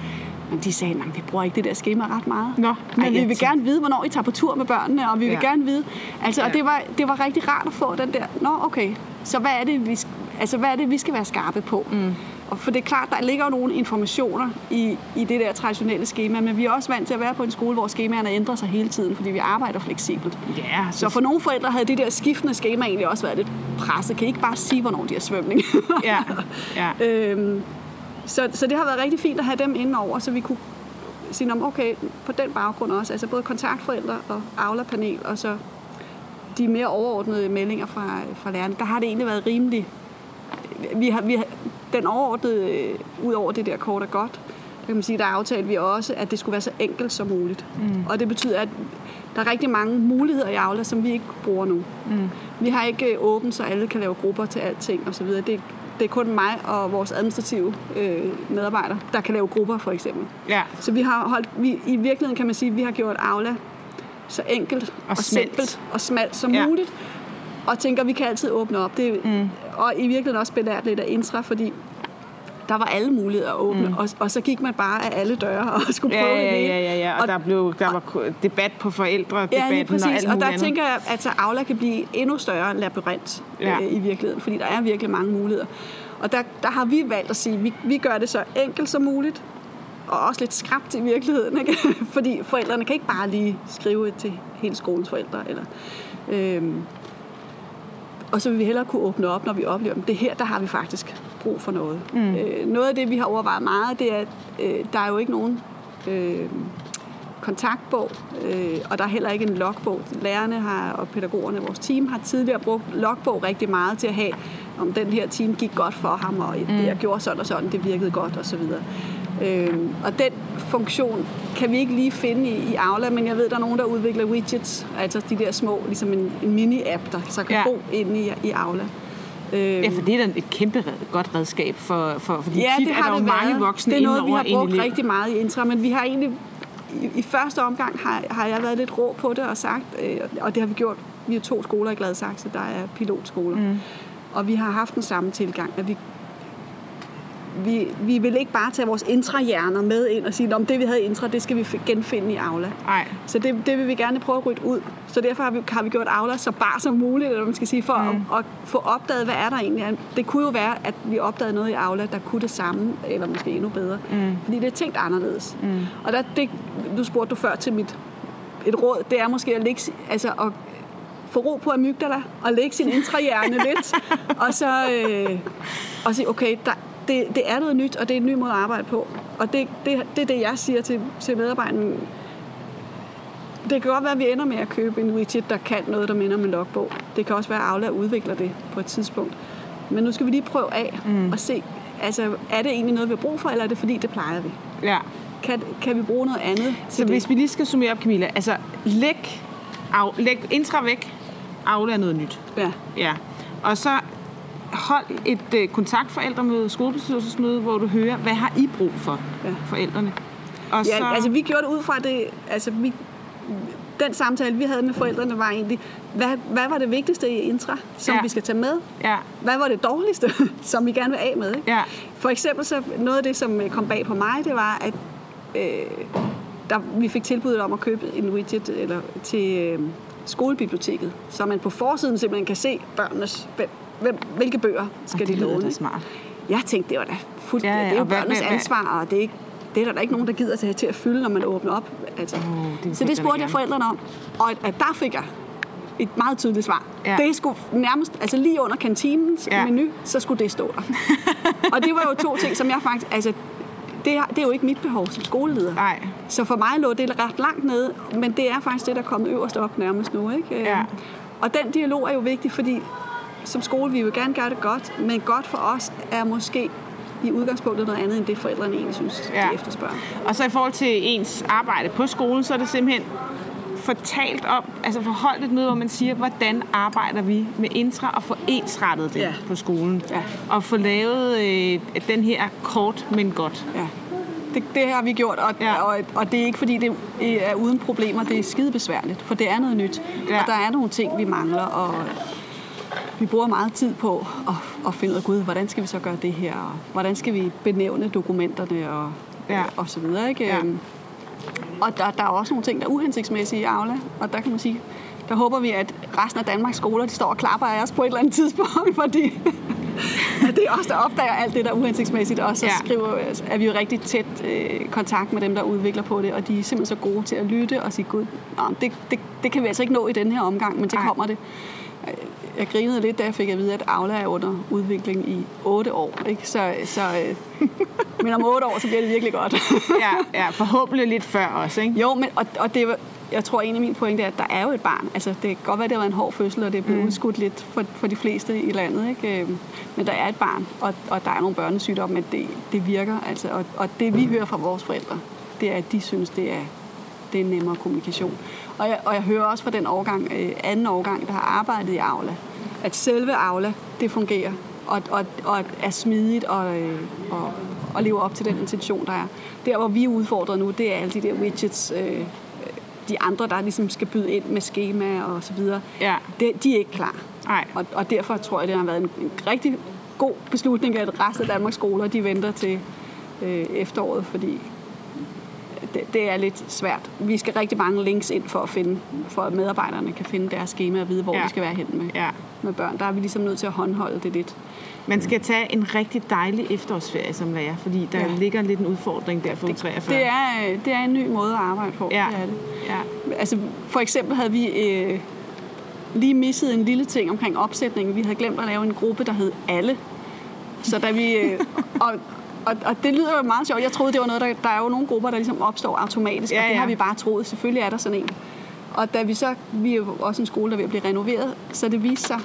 Men de sagde, at vi bruger ikke det der skema ret meget. Nå, men ej, vi vil gerne vide, hvornår I tager på tur med børnene, og vi vil ja. gerne vide. Altså, ja. Og det var, det var rigtig rart at få den der, nå okay, så hvad er det, vi, altså, hvad er det, vi skal være skarpe på? Mm. Og for det er klart, der ligger jo nogle informationer i, i det der traditionelle skema, men vi er også vant til at være på en skole, hvor skemaerne ændrer sig hele tiden, fordi vi arbejder fleksibelt. Ja, så... så for nogle forældre havde det der skiftende skema egentlig også været lidt presset. Kan I ikke bare sige, hvornår de har svømning? Ja, ja. øhm, Så, så det har været rigtig fint at have dem indenover, så vi kunne sige, om okay, på den baggrund også, altså både kontaktforældre og Aula-panel, og så de mere overordnede meldinger fra, fra lærerne, der har det egentlig været rimeligt. Vi har, vi har, den overordnede, ud over det der kort og godt, der kan man sige, der aftalte vi også, at det skulle være så enkelt som muligt. Mm. Og det betyder, at der er rigtig mange muligheder i Aula, som vi ikke bruger nu. Mm. Vi har ikke åbent, så alle kan lave grupper til alting osv. Det Det er kun mig og vores administrative øh, medarbejdere, der kan lave grupper, for eksempel. Ja. Så vi har holdt, vi, i virkeligheden kan man sige, at vi har gjort Aula så enkelt og, og simpelt og smalt som ja. muligt. Og tænker, at vi kan altid åbne op. Det, mm. Og i virkeligheden også belært lidt af Intra, fordi der var alle muligheder at åbne. Mm. Og, og så gik man bare af alle døre og skulle prøve ja, ja, det hele. Ja, ja, ja. Og, og der, blev, der var og, debat på forældredebatten ja, og alt muligt. Og der andet. Tænker jeg, at Aula kan blive endnu større labyrint ja. øh, i virkeligheden, fordi der er virkelig mange muligheder. Og der, der har vi valgt at sige, at vi, vi gør det så enkelt som muligt, og også lidt skræbt i virkeligheden, ikke? Fordi forældrene kan ikke bare lige skrive til hele skolens forældre. Eller, øh, og så vil vi hellere kunne åbne op, når vi oplever dem. Det her, der har vi faktisk... brug for noget. Mm. Øh, noget af det, vi har overvejet meget, det er, at øh, der er jo ikke nogen øh, kontaktbog, øh, og der er heller ikke en logbog. Lærerne har, og pædagogerne, vores team, har tidligere brugt logbog rigtig meget til at have, om den her time gik godt for ham, og mm. det, jeg gjorde sådan og sådan, det virkede godt, osv. Øh, og den funktion kan vi ikke lige finde i, i Aula, men jeg ved, der er nogen, der udvikler widgets, altså de der små, ligesom en, en mini-app, der så kan ja. bo inde i, i Aula. Ja, for det er da et kæmpe godt redskab, for, for, fordi ja, tit det har er der jo mange voksne indenover. Det er noget, vi har brugt rigtig meget i Intra, men vi har egentlig, i, i første omgang har, har jeg været lidt rå på det og sagt, øh, og det har vi gjort, vi har to skoler i Gladsaxe, der er pilotskoler, mm. og vi har haft den samme tilgang, at vi, vi, vi vil ikke bare tage vores Intra-hjerner med ind og sige, om det vi havde i Intra, det skal vi genfinde i Aula. Ej. Så det, det vil vi gerne prøve at rydde ud. Så derfor har vi, har vi gjort Aula så bare som muligt, eller man skal sige, for mm. at, at få opdaget, hvad er der egentlig. Det kunne jo være, at vi opdagede noget i Aula, der kunne det samme, eller måske endnu bedre. Mm. Fordi det er tænkt anderledes. Mm. Og der, det, du spurgte du før til mit et råd, det er måske at ligge, altså at få ro på amygdala, og lægge sin Intra-hjerne lidt, og så øh, og sige, okay, der Det, det er noget nyt, og det er en ny måde at arbejde på. Og det er det, det, det, jeg siger til, til medarbejderne. Det kan godt være, at vi ender med at købe en widget, der kan noget, der minder om en logbog. Det kan også være, at Aula udvikler det på et tidspunkt. Men nu skal vi lige prøve af mm. og se, Altså, er det egentlig noget, vi har brug for, eller er det fordi, det plejer vi? Ja. Kan, kan vi bruge noget andet til det? Hvis vi lige skal summere op, Camilla. Altså, læg, af, læg Intra væk, Aula noget nyt. Ja. Ja. Og så hold et øh, kontaktforældremøde, skolebestyrelsesmøde, hvor du hører, hvad har I brug for, ja, forældrene? Og ja, så... altså vi gjorde det ud fra det, altså vi, den samtale, vi havde med forældrene, var egentlig, hvad, hvad var det vigtigste i Intra, som ja. vi skal tage med? Ja. Hvad var det dårligste, som vi gerne vil af med? Ikke? Ja. For eksempel så noget af det, som kom bag på mig, det var, at øh, der, vi fik tilbuddet om at købe en widget eller, til øh, skolebiblioteket, så man på forsiden simpelthen kan se børnenes, hvem, hvilke bøger skal de låne. Det er smart. Jeg tænkte, det var da fuldstændig, ja, ja, det er jo børnenes ansvar, og det er ikke, det er der, der er ikke nogen, der gider tage til at fylde, når man åbner op. Altså. Oh, det så det spurgte jeg forældrene om. Og at der fik jeg et meget tydeligt svar. Ja. Det skulle nærmest, altså lige under kantinens ja. menu, så skulle det stå der. Og det var jo to ting, som jeg faktisk... Altså, det er, det er jo ikke mit behov som skoleleder. Nej. Så for mig lå det ret langt nede, men det er faktisk det, der er kommet øverst op nærmest nu. Ikke? Ja. Og den dialog er jo vigtig, fordi som skole vi vil gerne gøre det godt, men godt for os er måske... i udgangspunktet noget andet, end det forældrene egentlig synes, ja. de efterspørger. Og så i forhold til ens arbejde på skolen, så er det simpelthen fortalt om, altså forholdt et møde, hvor man siger, hvordan arbejder vi med Intra, og få ensrettet det ja. på skolen. Ja. Og få lavet øh, den her kort, men godt. Ja. Det, det har vi gjort, og, ja. og, og det er ikke fordi, det er uden problemer, det er skidebesværligt, for det er noget nyt. Ja. Og der er nogle ting, vi mangler, og... vi bruger meget tid på at, at finde ud af, gud, hvordan skal vi så gøre det her? Og hvordan skal vi benævne dokumenterne og, ja. og så videre, ikke? Ja. Og der, der er også nogle ting, der er uhensigtsmæssige i Aula, og der kan man sige, der håber vi, at resten af Danmarks skoler, de står og klapper af os på et eller andet tidspunkt, fordi det er os, der opdager alt det, der er uhensigtsmæssigt, og så ja. skriver, er vi jo rigtig tæt øh, kontakt med dem, der udvikler på det, og de er simpelthen så gode til at lytte og sige, gud, nå, det, det, det kan vi altså ikke nå i den her omgang, men så kommer det. Jeg grinede lidt, da jeg fik at vide, at Aula er under udvikling i otte år. Ikke? Så, så, men om otte år, så bliver det virkelig godt. ja, ja, forhåbentlig lidt før også. Ikke? Jo, men, og, og det, jeg tror egentlig, min pointe er, at der er jo et barn. Altså, det kan godt være, at det har været en hård fødsel, og det er blevet mm. udskudt lidt for, for de fleste i landet. Ikke? Men der er et barn, og, og der er nogle børnesygdomme, men det, det virker. Altså, og, og det, vi hører fra vores forældre, det er, at de synes, det er... det er nemmere kommunikation. Og jeg, og jeg hører også fra den årgang, øh, anden årgang, der har arbejdet i Aula, at selve Aula, det fungerer, og, og, og er smidigt og, øh, og, og lever op til den intention, der er. Der, hvor vi er udfordret nu, det er alle de der widgets, øh, de andre, der ligesom skal byde ind med skema og så videre. Ja. Det, de er ikke klar. Nej. Og, og derfor tror jeg, det har været en, en rigtig god beslutning, at resten af Danmarks skoler, de venter til øh, efteråret, fordi Det, det er lidt svært. Vi skal rigtig mange links ind for at finde, for at medarbejderne kan finde deres schema og vide, hvor ja. de skal være hen med, ja. med børn. Der er vi ligesom nødt til at håndholde det lidt. Man skal tage en rigtig dejlig efterårsferie som lærer, fordi der ja. ligger lidt en udfordring der for det, treogfyrre. Det er, det er en ny måde at arbejde på. Ja. Det er det. Ja. Altså, for eksempel havde vi øh, lige misset en lille ting omkring opsætningen. Vi havde glemt at lave en gruppe, der hed Alle. Så da vi... Øh, og, Og, og det lyder jo meget sjovt. Jeg troede, det var noget, der, der er jo nogle grupper, der ligesom opstår automatisk, ja, og det ja. har vi bare troet. Selvfølgelig er der sådan en. Og da vi så, vi er jo også en skole, der er ved at blive renoveret, så det viste sig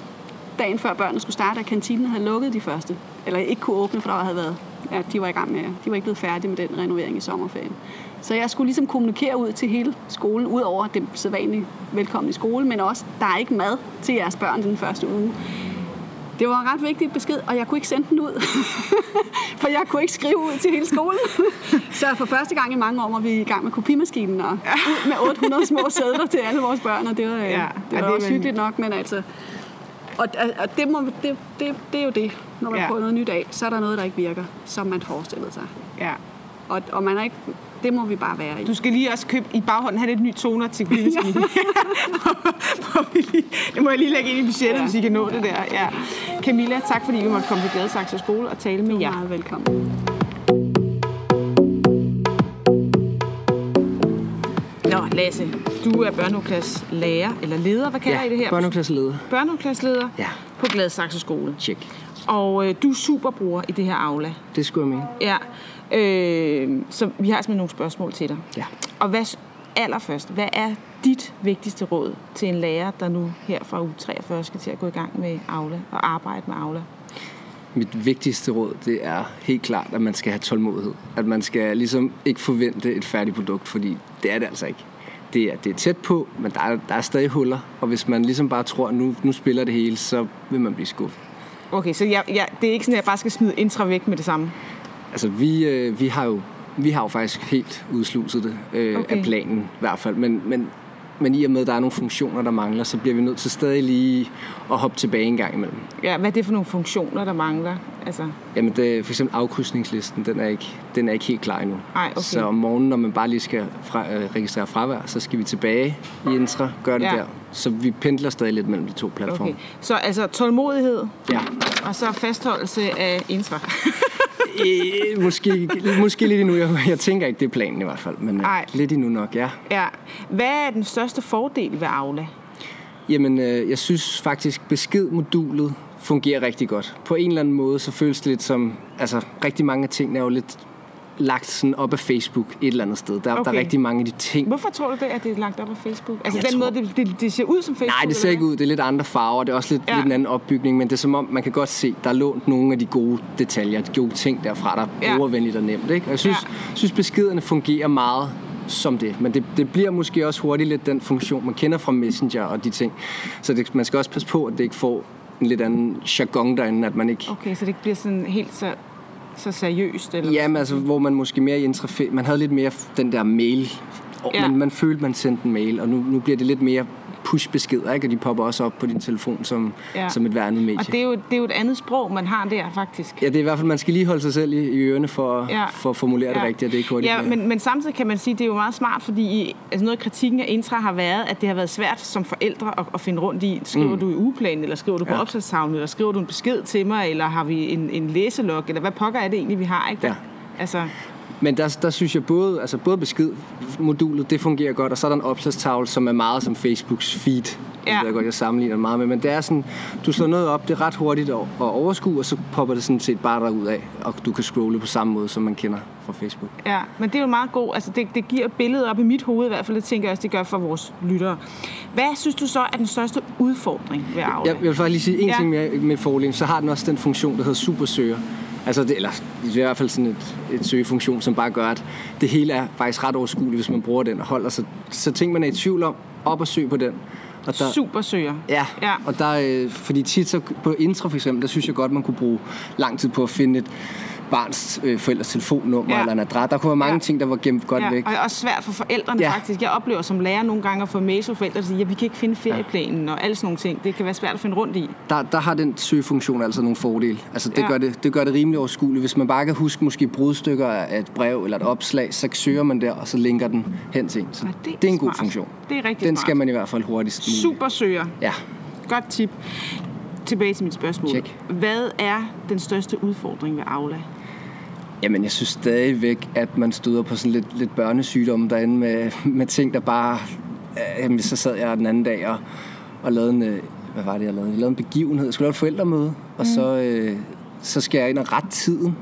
dagen før børnene skulle starte, at kantinen havde lukket de første. Eller ikke kunne åbne, for der havde været, ja, de var i gang med, de var ikke blevet færdige med den renovering i sommerferien. Så jeg skulle ligesom kommunikere ud til hele skolen, ud over det sædvanlige velkomne i skole, men også, der er ikke mad til jeres børn den første uge. Det var en ret vigtig besked, og jeg kunne ikke sende den ud, for jeg kunne ikke skrive ud til hele skolen. Så for første gang i mange år var vi i gang med kopimaskinen og ud med otte hundrede små sædler til alle vores børn, og det var, ja, det var, ja, det var også hyggeligt nok, men altså... Og, og det, må, det, det, det er jo det, når man ja. prøver noget nyt af, så er der noget, der ikke virker, som man forestillede sig. Ja. Og, og man er ikke... Det må vi bare være i. Du skal lige også købe i baghånden, have lidt nye toner til glidemaskinen. Det må jeg lige lægge ind i budgettet, ja. hvis I kan nå ja. det der. Ja. Camilla, tak fordi vi måtte komme til Gladsaxe Skole og tale med jer. Meget velkommen. Nå, Lasse, du er børnehaveklasselærer, eller leder, hvad kalder ja, I det her? Børnehaveklasseleder. Børnehaveklasseleder ja. på Gladsaxe Skole. Check. Og øh, du er superbruger i det her Aula. Det skulle jeg mene. Ja. Øh, så vi har simpelthen nogle spørgsmål til dig. Ja. Og hvad, allerførst, hvad er dit vigtigste råd til en lærer, der nu her fra uge treogfyrre skal til at gå i gang med Aula og arbejde med Aula? mit vigtigste råd, det er helt klart, at man skal have tålmodighed. At man skal ligesom ikke forvente et færdigt produkt, fordi det er det altså ikke. Det er, det er tæt på, men der er, der er stadig huller, og hvis man ligesom bare tror, at nu, nu spiller det hele, så vil man blive skuffet. Okay, så jeg, jeg, det er ikke sådan, at jeg bare skal smide Intra væk med det samme? Altså, vi, øh, vi, har, jo, vi har jo faktisk helt udsluset det øh, okay. af planen, i hvert fald, men... men Men i og med, at der er nogle funktioner, der mangler, så bliver vi nødt til stadig lige at hoppe tilbage en gang imellem. Ja, hvad er det for nogle funktioner, der mangler? Altså... Jamen, det, for eksempel afkrydsningslisten, den er ikke, den er ikke helt klar endnu. Ej, okay. Så om morgenen, når man bare lige skal fra, øh, registrere fravær, så skal vi tilbage i Intra, gør det ja. der. Så vi pendler stadig lidt mellem de to platforme. Okay. Så altså tålmodighed, ja. Og så fastholdelse af Intra. Øh, måske, måske lidt endnu. Jeg, jeg tænker ikke, det er planen i hvert fald, men Ej. lidt endnu nok, ja. ja. Hvad er den største fordel ved Aula? Jamen, øh, jeg synes faktisk, beskedmodulet fungerer rigtig godt. På en eller anden måde, så føles det lidt som... Altså, rigtig mange af tingene er jo lidt lagt sådan op af Facebook et eller andet sted. Der, okay. der er rigtig mange af de ting... Hvorfor tror du det, at det er lagt op af Facebook? Altså, jeg den tror... måde, det, det, det ser ud som Facebook? Nej, det ser ikke ud. Det er lidt andre farver. Det er også lidt, ja. lidt en anden opbygning, men det er som om, man kan godt se, der er lånt nogle af de gode detaljer, de gode ting derfra, der er ja. brugervenligt og nemt. Ikke? Og jeg synes, ja. synes, beskederne fungerer meget som det. Men det, det bliver måske også hurtigt lidt den funktion, man kender fra Messenger og de ting. Så det, man skal også passe på, at det ikke får en lidt anden jargon derinde, at man ikke... Okay, så det ikke bliver sådan helt så... så seriøst? Eller Jamen, altså, hvor man måske mere i interfæ... Man havde lidt mere den der mail. Og ja. man, man følte, man sendte en mail, og nu, nu bliver det lidt mere push-beskeder, ikke? Og de popper også op på din telefon som, ja. som et værende medie. Og det er, jo, det er jo et andet sprog, man har der, faktisk. Ja, det er i hvert fald, man skal lige holde sig selv i, i ørene for, ja. for at formulere ja. det rigtigt, og det er ikke hurtigt. Ja, men, men samtidig kan man sige, at det er jo meget smart, fordi altså noget af kritikken af Intra har været, at det har været svært som forældre at, at finde rundt i. Skriver mm. du i ugeplanen, eller skriver du på ja. opslagstavlen, eller skriver du en besked til mig, eller har vi en, en læselog, eller hvad pokker er det egentlig, vi har, ikke? Ja. Altså... Men der, der synes jeg både, altså både beskedmodulet, det fungerer godt, og så er der en opslagstavle, som er meget som Facebooks feed. Det ja. ved jeg godt, jeg sammenligner meget med. Men det er sådan, du slår noget op, det er ret hurtigt at overskue, og så popper det sådan set bare derud af, og du kan scrolle på samme måde, som man kender fra Facebook. Ja, men det er jo meget godt. Altså det, det giver billedet op i mit hoved i hvert fald, det tænker jeg også, det gør for vores lyttere. Hvad synes du så er den største udfordring ved Aula? Jeg, jeg vil faktisk lige sige en ja. ting mere med fordelen, så har den også den funktion, der hedder supersøger. Altså det, eller i hvert fald sådan et, et søgefunktion, som bare gør, at det hele er faktisk ret overskueligt, hvis man bruger den og holder. Så, så ting, man er i tvivl om, op og søg på den. Og der, Supersøger. Ja, ja, og der, fordi tit så på Intra for eksempel, der synes jeg godt, man kunne bruge lang tid på at finde et barns øh, forældres telefonnummer ja. eller en adresse. Der kunne være mange ja. ting, der var gemt godt ja. væk. Og det er også svært for forældrene ja. faktisk. Jeg oplever som lærer nogle gange at få mails fra forældre, der siger, at vi kan ikke finde ferieplanen ja. og alle sådan nogle ting. Det kan være svært at finde rundt i. Der, der har den søgefunktion altså nogle fordele. Altså det, ja. gør det, det gør det rimelig overskueligt. Hvis man bare kan huske måske brudstykker af et brev eller et opslag, så søger man der, og så linker den hen til en. Så ja, det, er det er en smart. god funktion. Det er rigtig Den smart. Skal man i hvert fald hurtigst muligt. Supersøger. Ja. Godt tip. Tilbage til mit spørgsmål. Check. Hvad er den største udfordring ved Aula? Jamen, jeg synes stadigvæk, at man støder på sådan lidt, lidt børnesygdomme derinde med, med ting, der bare... Jamen, så sad jeg den anden dag og, og lavede en... Hvad var det, jeg lavede? Jeg lavede en begivenhed. Jeg skulle lave et forældremøde, og mm. så, øh, så skal jeg ind og rette tiden.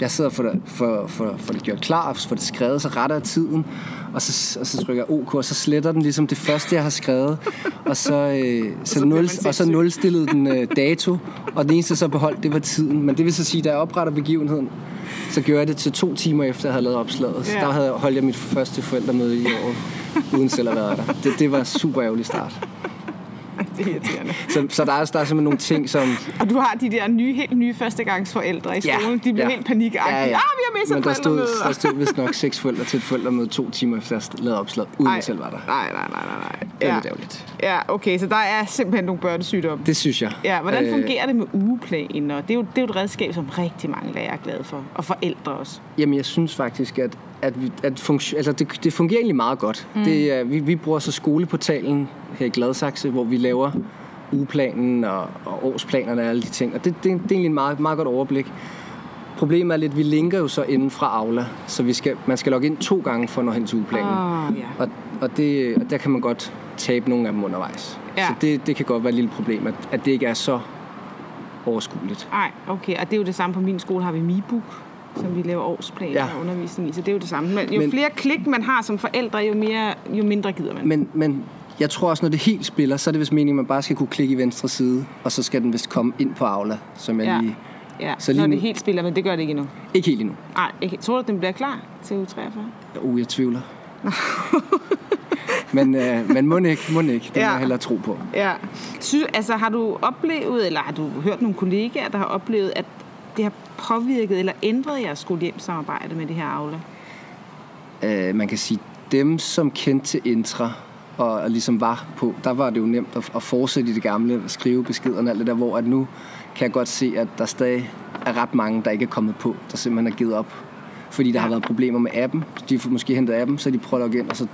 Jeg sidder for det, for, for, for det gjort klar, for det skrevet, så retter jeg tiden, og så, og så trykker jeg OK, og så sletter den ligesom det første, jeg har skrevet, og så, øh, så, så nul, og så nulstillede den øh, dato, og det eneste, så beholdt, det var tiden. Men det vil så sige, da jeg opretter begivenheden, så gjorde jeg det til to timer efter, jeg havde lavet opslaget. Så ja. der havde, holdt jeg mit første forældremøde i år, uden selv at være der. Det, det var en super ærgerlig start. Det er irriterende. Så, så der er, der er simpelthen nogle ting, som... Og du har de der nye, helt nye førstegangsforældre i skolen. Ja, de bliver ja. helt panikagtige. Ja, ja. Ah, vi har mistet forældremøder. Men der stod vist nok seks forældre til et forældremøde to timer efter at lade opslaget, uden at selv var der. Nej, nej, nej, nej. nej. Det er ja. lidt ærgerligt. Ja, okay, så der er simpelthen nogle børnesygdomme. Det synes jeg. Ja, hvordan øh... fungerer det med ugeplanen? Og det, er jo, det er jo et redskab, som rigtig mange lærere er glade for. Og forældre også. Jamen, jeg synes faktisk, at, at, at funktio- altså, det, det fungerer egentlig meget godt. Mm. Det, uh, vi, vi bruger så skoleportalen her i Gladsaxe, hvor vi laver ugeplanen og, og årsplanerne og alle de ting. Og det, det, det er egentlig en meget, meget godt overblik. Problemet er lidt, at vi linker jo så inden fra Aula, så vi skal, man skal logge ind to gange for at nå hen til ugeplanen. Oh, yeah. og, og, det, og der kan man godt tabe nogle af dem undervejs. Yeah. Så det, det kan godt være et lille problem, at, at det ikke er så overskueligt. Nej, okay. Og det er jo det samme på min skole, har vi MeBook, som vi laver årsplaner ja. og undervisning i, så det er jo det samme. Men jo men, flere klik man har som forældre, jo, mere, jo mindre gider man. Men, men jeg tror også, når det helt spiller, så er det vist meningen, at man bare skal kunne klikke i venstre side, og så skal den vist komme ind på Aula, som jeg ja. lige Ja, så lige når det nu... helt spiller, men det gør det ikke endnu. Ikke helt endnu. Nej, ikke. Tror du, at den bliver klar til U treogfyrre? Uh, jeg tvivler. men øh, men må ikke, må ikke. Det ja. må jeg hellere tro på. Ja. Sy, altså, har du oplevet, eller har du hørt nogle kollegaer, der har oplevet, at det har påvirket eller ændret jeres skole-hjem-samarbejde med det her Aula? Uh, man kan sige, dem, som kendte til Intra, og ligesom var på, der var det jo nemt at, at fortsætte i det gamle, at skrive beskederne og alt det der, hvor at nu kan jeg godt se, at der stadig er ret mange, der ikke er kommet på, der simpelthen har givet op, fordi der ja. har været problemer med appen. De har måske hentet appen, så de prøver at logge ind, og så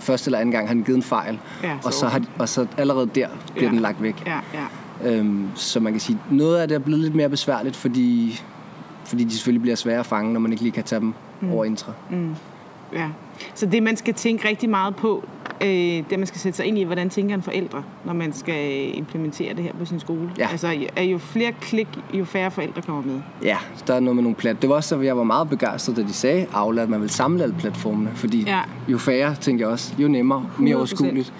første eller anden gang har den givet en fejl, ja, så og, så har de, og så allerede der bliver ja. den lagt væk. Ja, ja. Øhm, så man kan sige, noget af det er blevet lidt mere besværligt, fordi, fordi de selvfølgelig bliver svære at fange, når man ikke lige kan tage dem mm. over Intra. Mm. Ja. Så det, man skal tænke rigtig meget på, det man skal sætte sig ind i, hvordan tænker en forældre, når man skal implementere det her på sin skole. Ja. Altså, er jo flere klik, jo færre forældre kommer med. Ja, der er noget med nogle platforme. Det var også, at jeg var meget begejstret, da de sagde, Aula, at man ville samle alle platformene, fordi ja. jo færre, tænker jeg også, jo nemmere, mere overskueligt.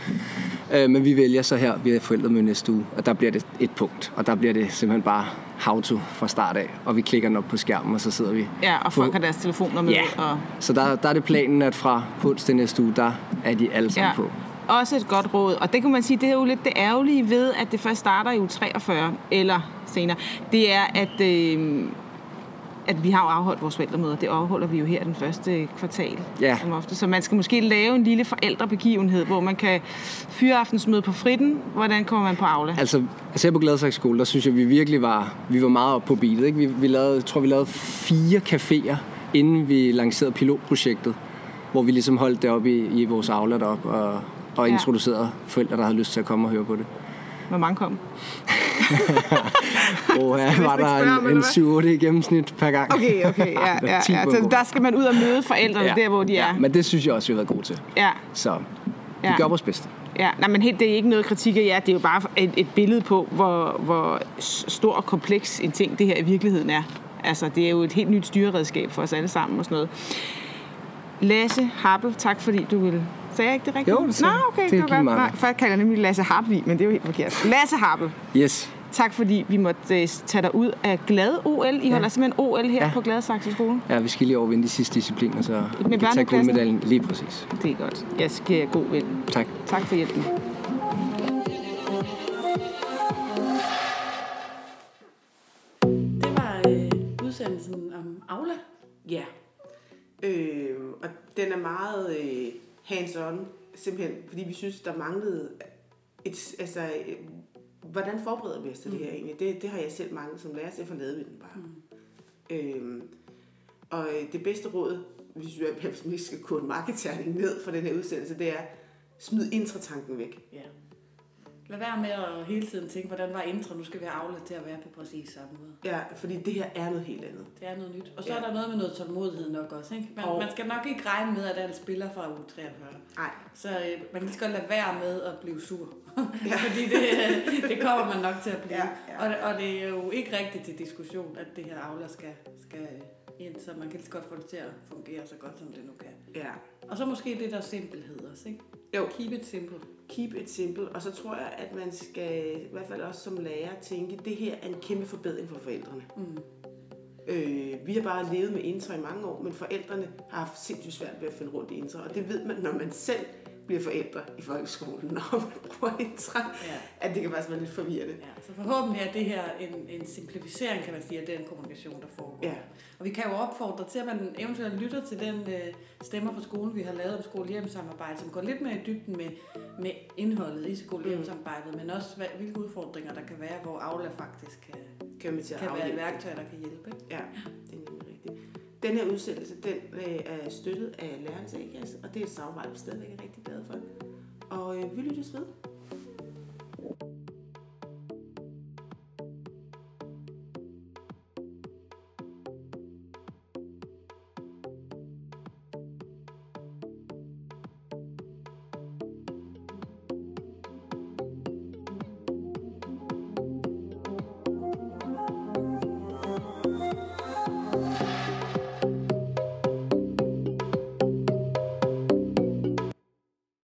Øh, men vi vælger så her, vi har forældremøde næste uge, og der bliver det et punkt, og der bliver det simpelthen bare how to fra start af, og vi klikker den op på skærmen, og så sidder vi. Ja, og folk på... har deres telefoner med. Ja. Og... så der, der er det planen, at fra onsdag næste uge, der er de alle sammen ja. på. Også et godt råd, og det kan man sige, det er jo lidt det ærgerlige ved, at det først starter i uge treogfyrre, eller senere, det er, at, øh, at vi har afholdt vores forældremøder, det afholder vi jo her den første kvartal. Ja. Som ofte. Så man skal måske lave en lille forældrebegivenhed, hvor man kan fyreaftensmøde på fritten. Hvordan kommer man på Aula? Altså, altså her på Gladsaxe Skole, der synes jeg, vi virkelig var, vi var meget oppe på beatet, ikke? Vi, vi lavede, tror, vi lavede fire caféer, inden vi lancerede pilotprojektet, hvor vi ligesom holdt det oppe i, i vores Aula deroppe, og, og ja. introducerede forældre, der havde lyst til at komme og høre på det. Hvor mange kom? Åh, her var der en syv otte i gennemsnit per gang. Okay, okay, ja, ja, ja. Så der skal man ud og møde forældrene ja. der, hvor de er. Ja, men det synes jeg også, vi har været gode til. Ja. Så vi ja. gør vores bedste. Ja, nej, men helt, det er ikke noget kritik af jer. Det er jo bare et, et billede på, hvor, hvor stor og kompleks en ting det her i virkeligheden er. Altså, det er jo et helt nyt styreredskab for os alle sammen og sådan noget. Lasse Harbe, tak fordi du ville... Sagde jeg ikke det rigtigt? Jo, det sagde jeg. Nå, okay, det, det var godt. Nej, folk kalder nemlig Lasse Harbe, men det er jo helt forkert. Lasse Harbe. Yes. Tak fordi vi måtte tage dig ud af Glad-O L. I ja. holder simpelthen O L her ja. på Gladsaxe Skole. Ja, vi skal lige overvinde de sidste discipliner, så vi kan tage guldmedaljen lige præcis. Det er godt. Jeg skal have god vind. Tak. Tak for hjælpen. Det var øh, udsendelsen om Aula. Ja. Øh, og den er meget øh, hands-on, simpelthen, fordi vi synes, der manglede et... altså, øh, hvordan forbereder vi os til mm. det her egentlig? Det, det har jeg selv mange som lærer, så derfor lavede vi den bare. Mm. Øhm, og det bedste råd, hvis vi ikke skal kunne en marketerning ned for den her udsendelse, det er, smid intratanken væk. Ja. Lad være med at hele tiden tænke, hvordan var intra, nu skal vi have Aula til at være på præcis samme måde. Ja, fordi det her er noget helt andet. Det er noget nyt. Og så ja. er der noget med noget tålmodighed nok også, ikke? Man, og... man skal nok ikke regne med, at der er en spiller fra uge treogfyrre. Nej. Så øh, man kan godt lade være med at blive sur. Ja. Fordi det, øh, det kommer man nok til at blive. Ja, ja. Og, og det er jo ikke rigtigt til diskussion, at det her Aula skal, skal ind, så man kan lige godt få det til at fungere så godt, som det nu kan. Ja. Og så måske lidt af simpelhed også, ikke? Jo. Keep it simple. Keep it simple. Og så tror jeg, at man skal i hvert fald også som lærer tænke, det her er en kæmpe forbedring for forældrene. Mm. Øh, vi har bare levet med Intra i mange år, men forældrene har haft sindssygt svært ved at finde rundt i Intra. Og det ved man, når man selv bliver forældre i folkeskolen, når man bruger Intra, ja. at det kan faktisk være lidt forvirrende. Ja, så forhåbentlig er det her en, en simplificering, kan man sige, af den kommunikation, der foregår. Ja. Og vi kan jo opfordre til, at man eventuelt lytter til den øh, stemmer fra skolen, vi har lavet om skole-hjem-samarbejde, som går lidt mere i dybden med, med indholdet i skole-hjem-samarbejdet, men også hvad, hvilke udfordringer der kan være, hvor Aula faktisk kan, kan, kan være et værktøj, der kan hjælpe. Ja, det er nemlig rigtigt. Den her udsendelse, den øh, er støttet af Lærernes A-kasse, og det er et samarbejde, vi stadigvæk er rigtig glade for. Og øh, vi lyttes ved.